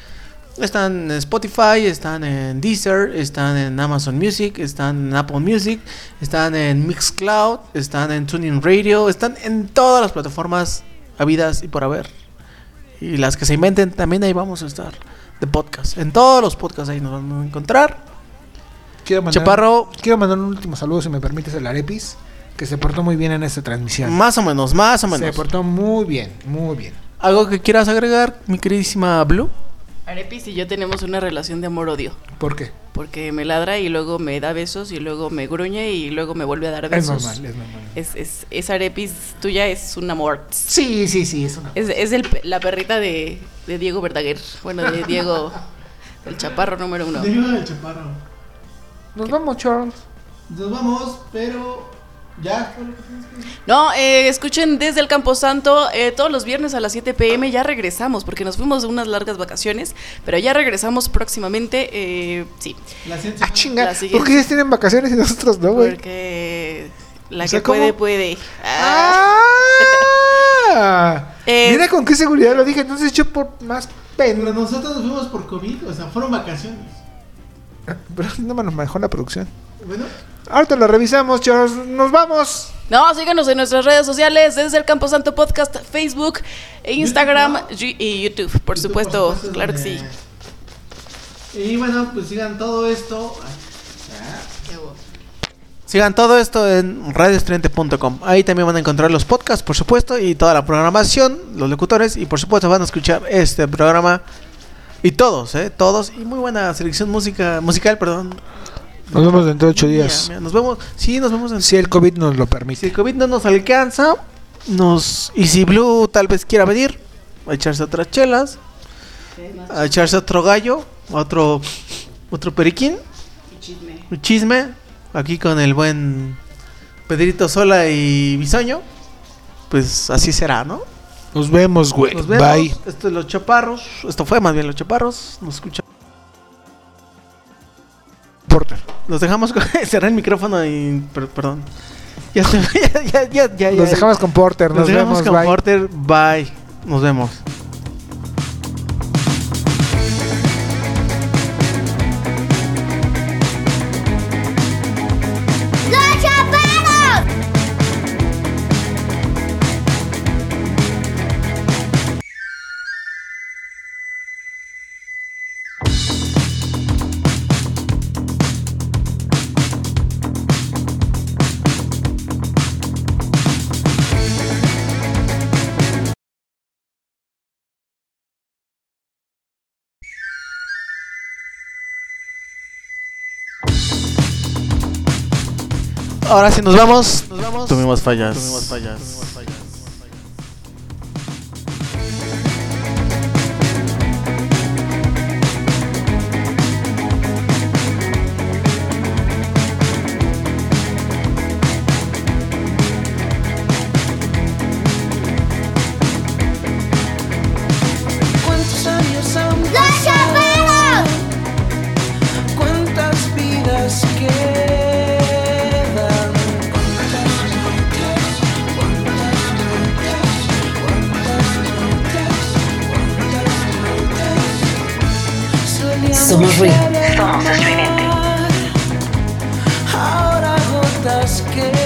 Están en Spotify, están en Deezer, están en Amazon Music, están en Apple Music, están en Mixcloud, están en TuneIn Radio, están en todas las plataformas habidas y por haber. Y las que se inventen también ahí vamos a estar, de podcast. En todos los podcasts ahí nos van a encontrar. Quiero mandar un último saludo, si me permites, al Arepis, que se portó muy bien en esta transmisión. Más o menos. Se portó muy bien, muy bien. ¿Algo que quieras agregar, mi queridísima Blue? Arepis y yo tenemos una relación de amor-odio. ¿Por qué? Porque me ladra y luego me da besos y luego me gruñe y luego me vuelve a dar besos. Es normal. Es Arepis tuya, es un amor. Sí, es una. Es la perrita de Diego Verdaguer. Bueno, de Diego, el chaparro número 1. Diego del chaparro. Nos vamos, Charles. Nos vamos, pero... ¿Ya? No, escuchen Desde el Camposanto todos los viernes a las 7 p.m. Ya regresamos, porque nos fuimos de unas largas vacaciones, pero ya regresamos próximamente. Sí. Ah, chinga, ¿por qué ellos tienen vacaciones y nosotros no, güey? Porque la, o sea, que ¿cómo? puede. Mira con qué seguridad lo dije. Entonces yo por más pena. Pero nosotros nos fuimos por COVID, o sea, fueron vacaciones. Pero no me lo manejó la producción. Bueno, ahorita lo revisamos, chicos. Nos vamos. No, síganos en nuestras redes sociales: Desde el Camposanto Podcast, Facebook, Instagram, YouTube, ¿no? Y YouTube, por supuesto, claro que sí. Y bueno, pues sigan todo esto. Sigan todo esto en radioestridente.com. Ahí también van a encontrar los podcasts, por supuesto, y toda la programación, los locutores, y por supuesto van a escuchar este programa. Y todos, y muy buena selección musical. Nos vemos dentro de 8 días. Mira, nos vemos. Si el COVID nos lo permite. Si el COVID no nos alcanza, y si Blue tal vez quiera venir a echarse otras chelas, a echarse otro gallo, otro periquín. Un chisme. Aquí con el buen Pedrito Sola y Bisoño. Pues así será, ¿no? Nos vemos, güey. Bye. Esto es Los Chaparros. Esto fue más bien Los Chaparros. Nos escuchamos. Porter. Nos dejamos con... Cerré el micrófono y... Perdón. Ya. Nos dejamos con Porter. Nos vemos, con bye. Porter. Bye. Nos vemos. Ahora sí, nos vamos. Tuvimos fallas. Somos Estridente. Ahora gotas quedan.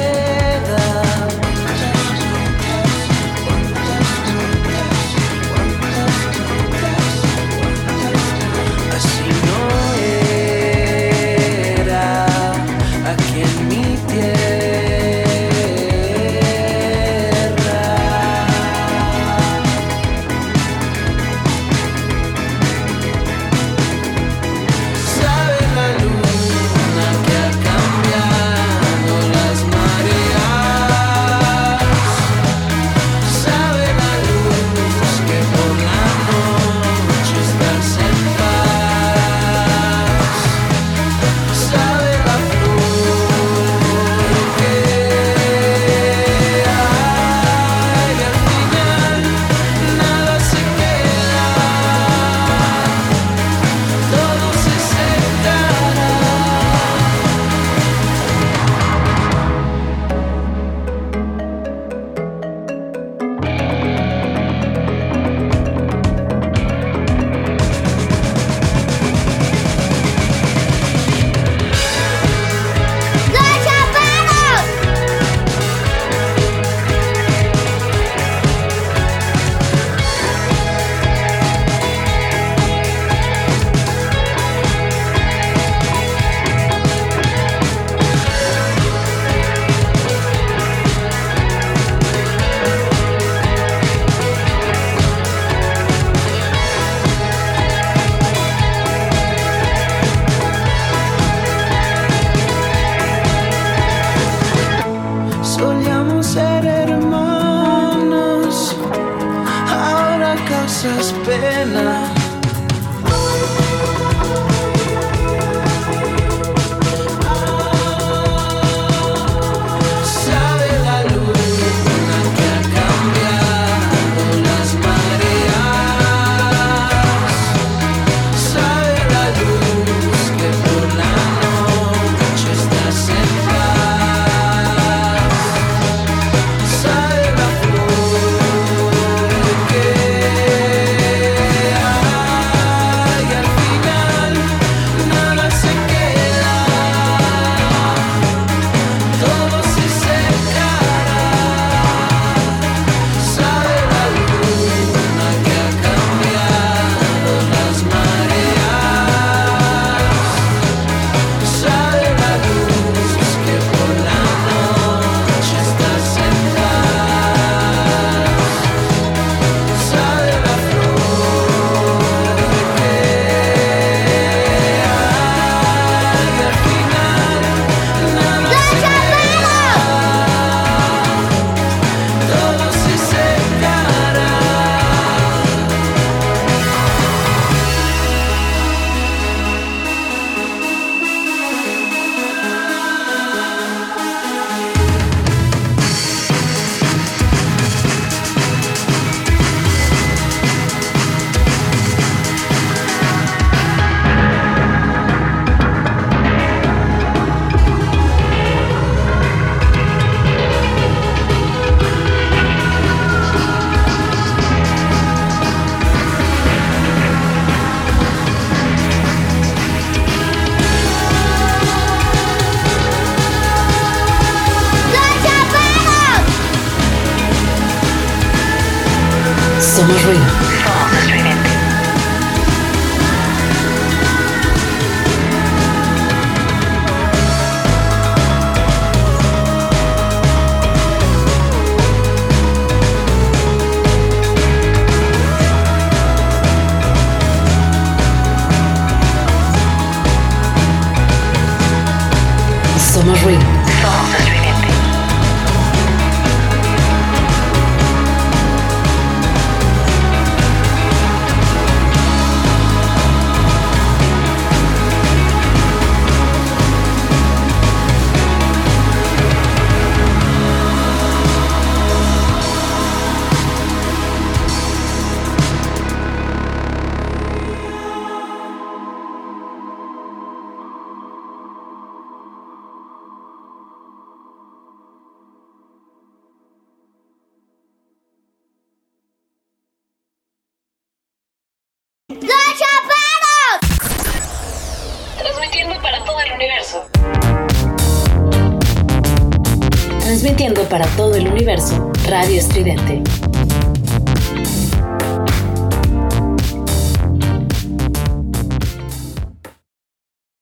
Para todo el universo, Radio Estridente.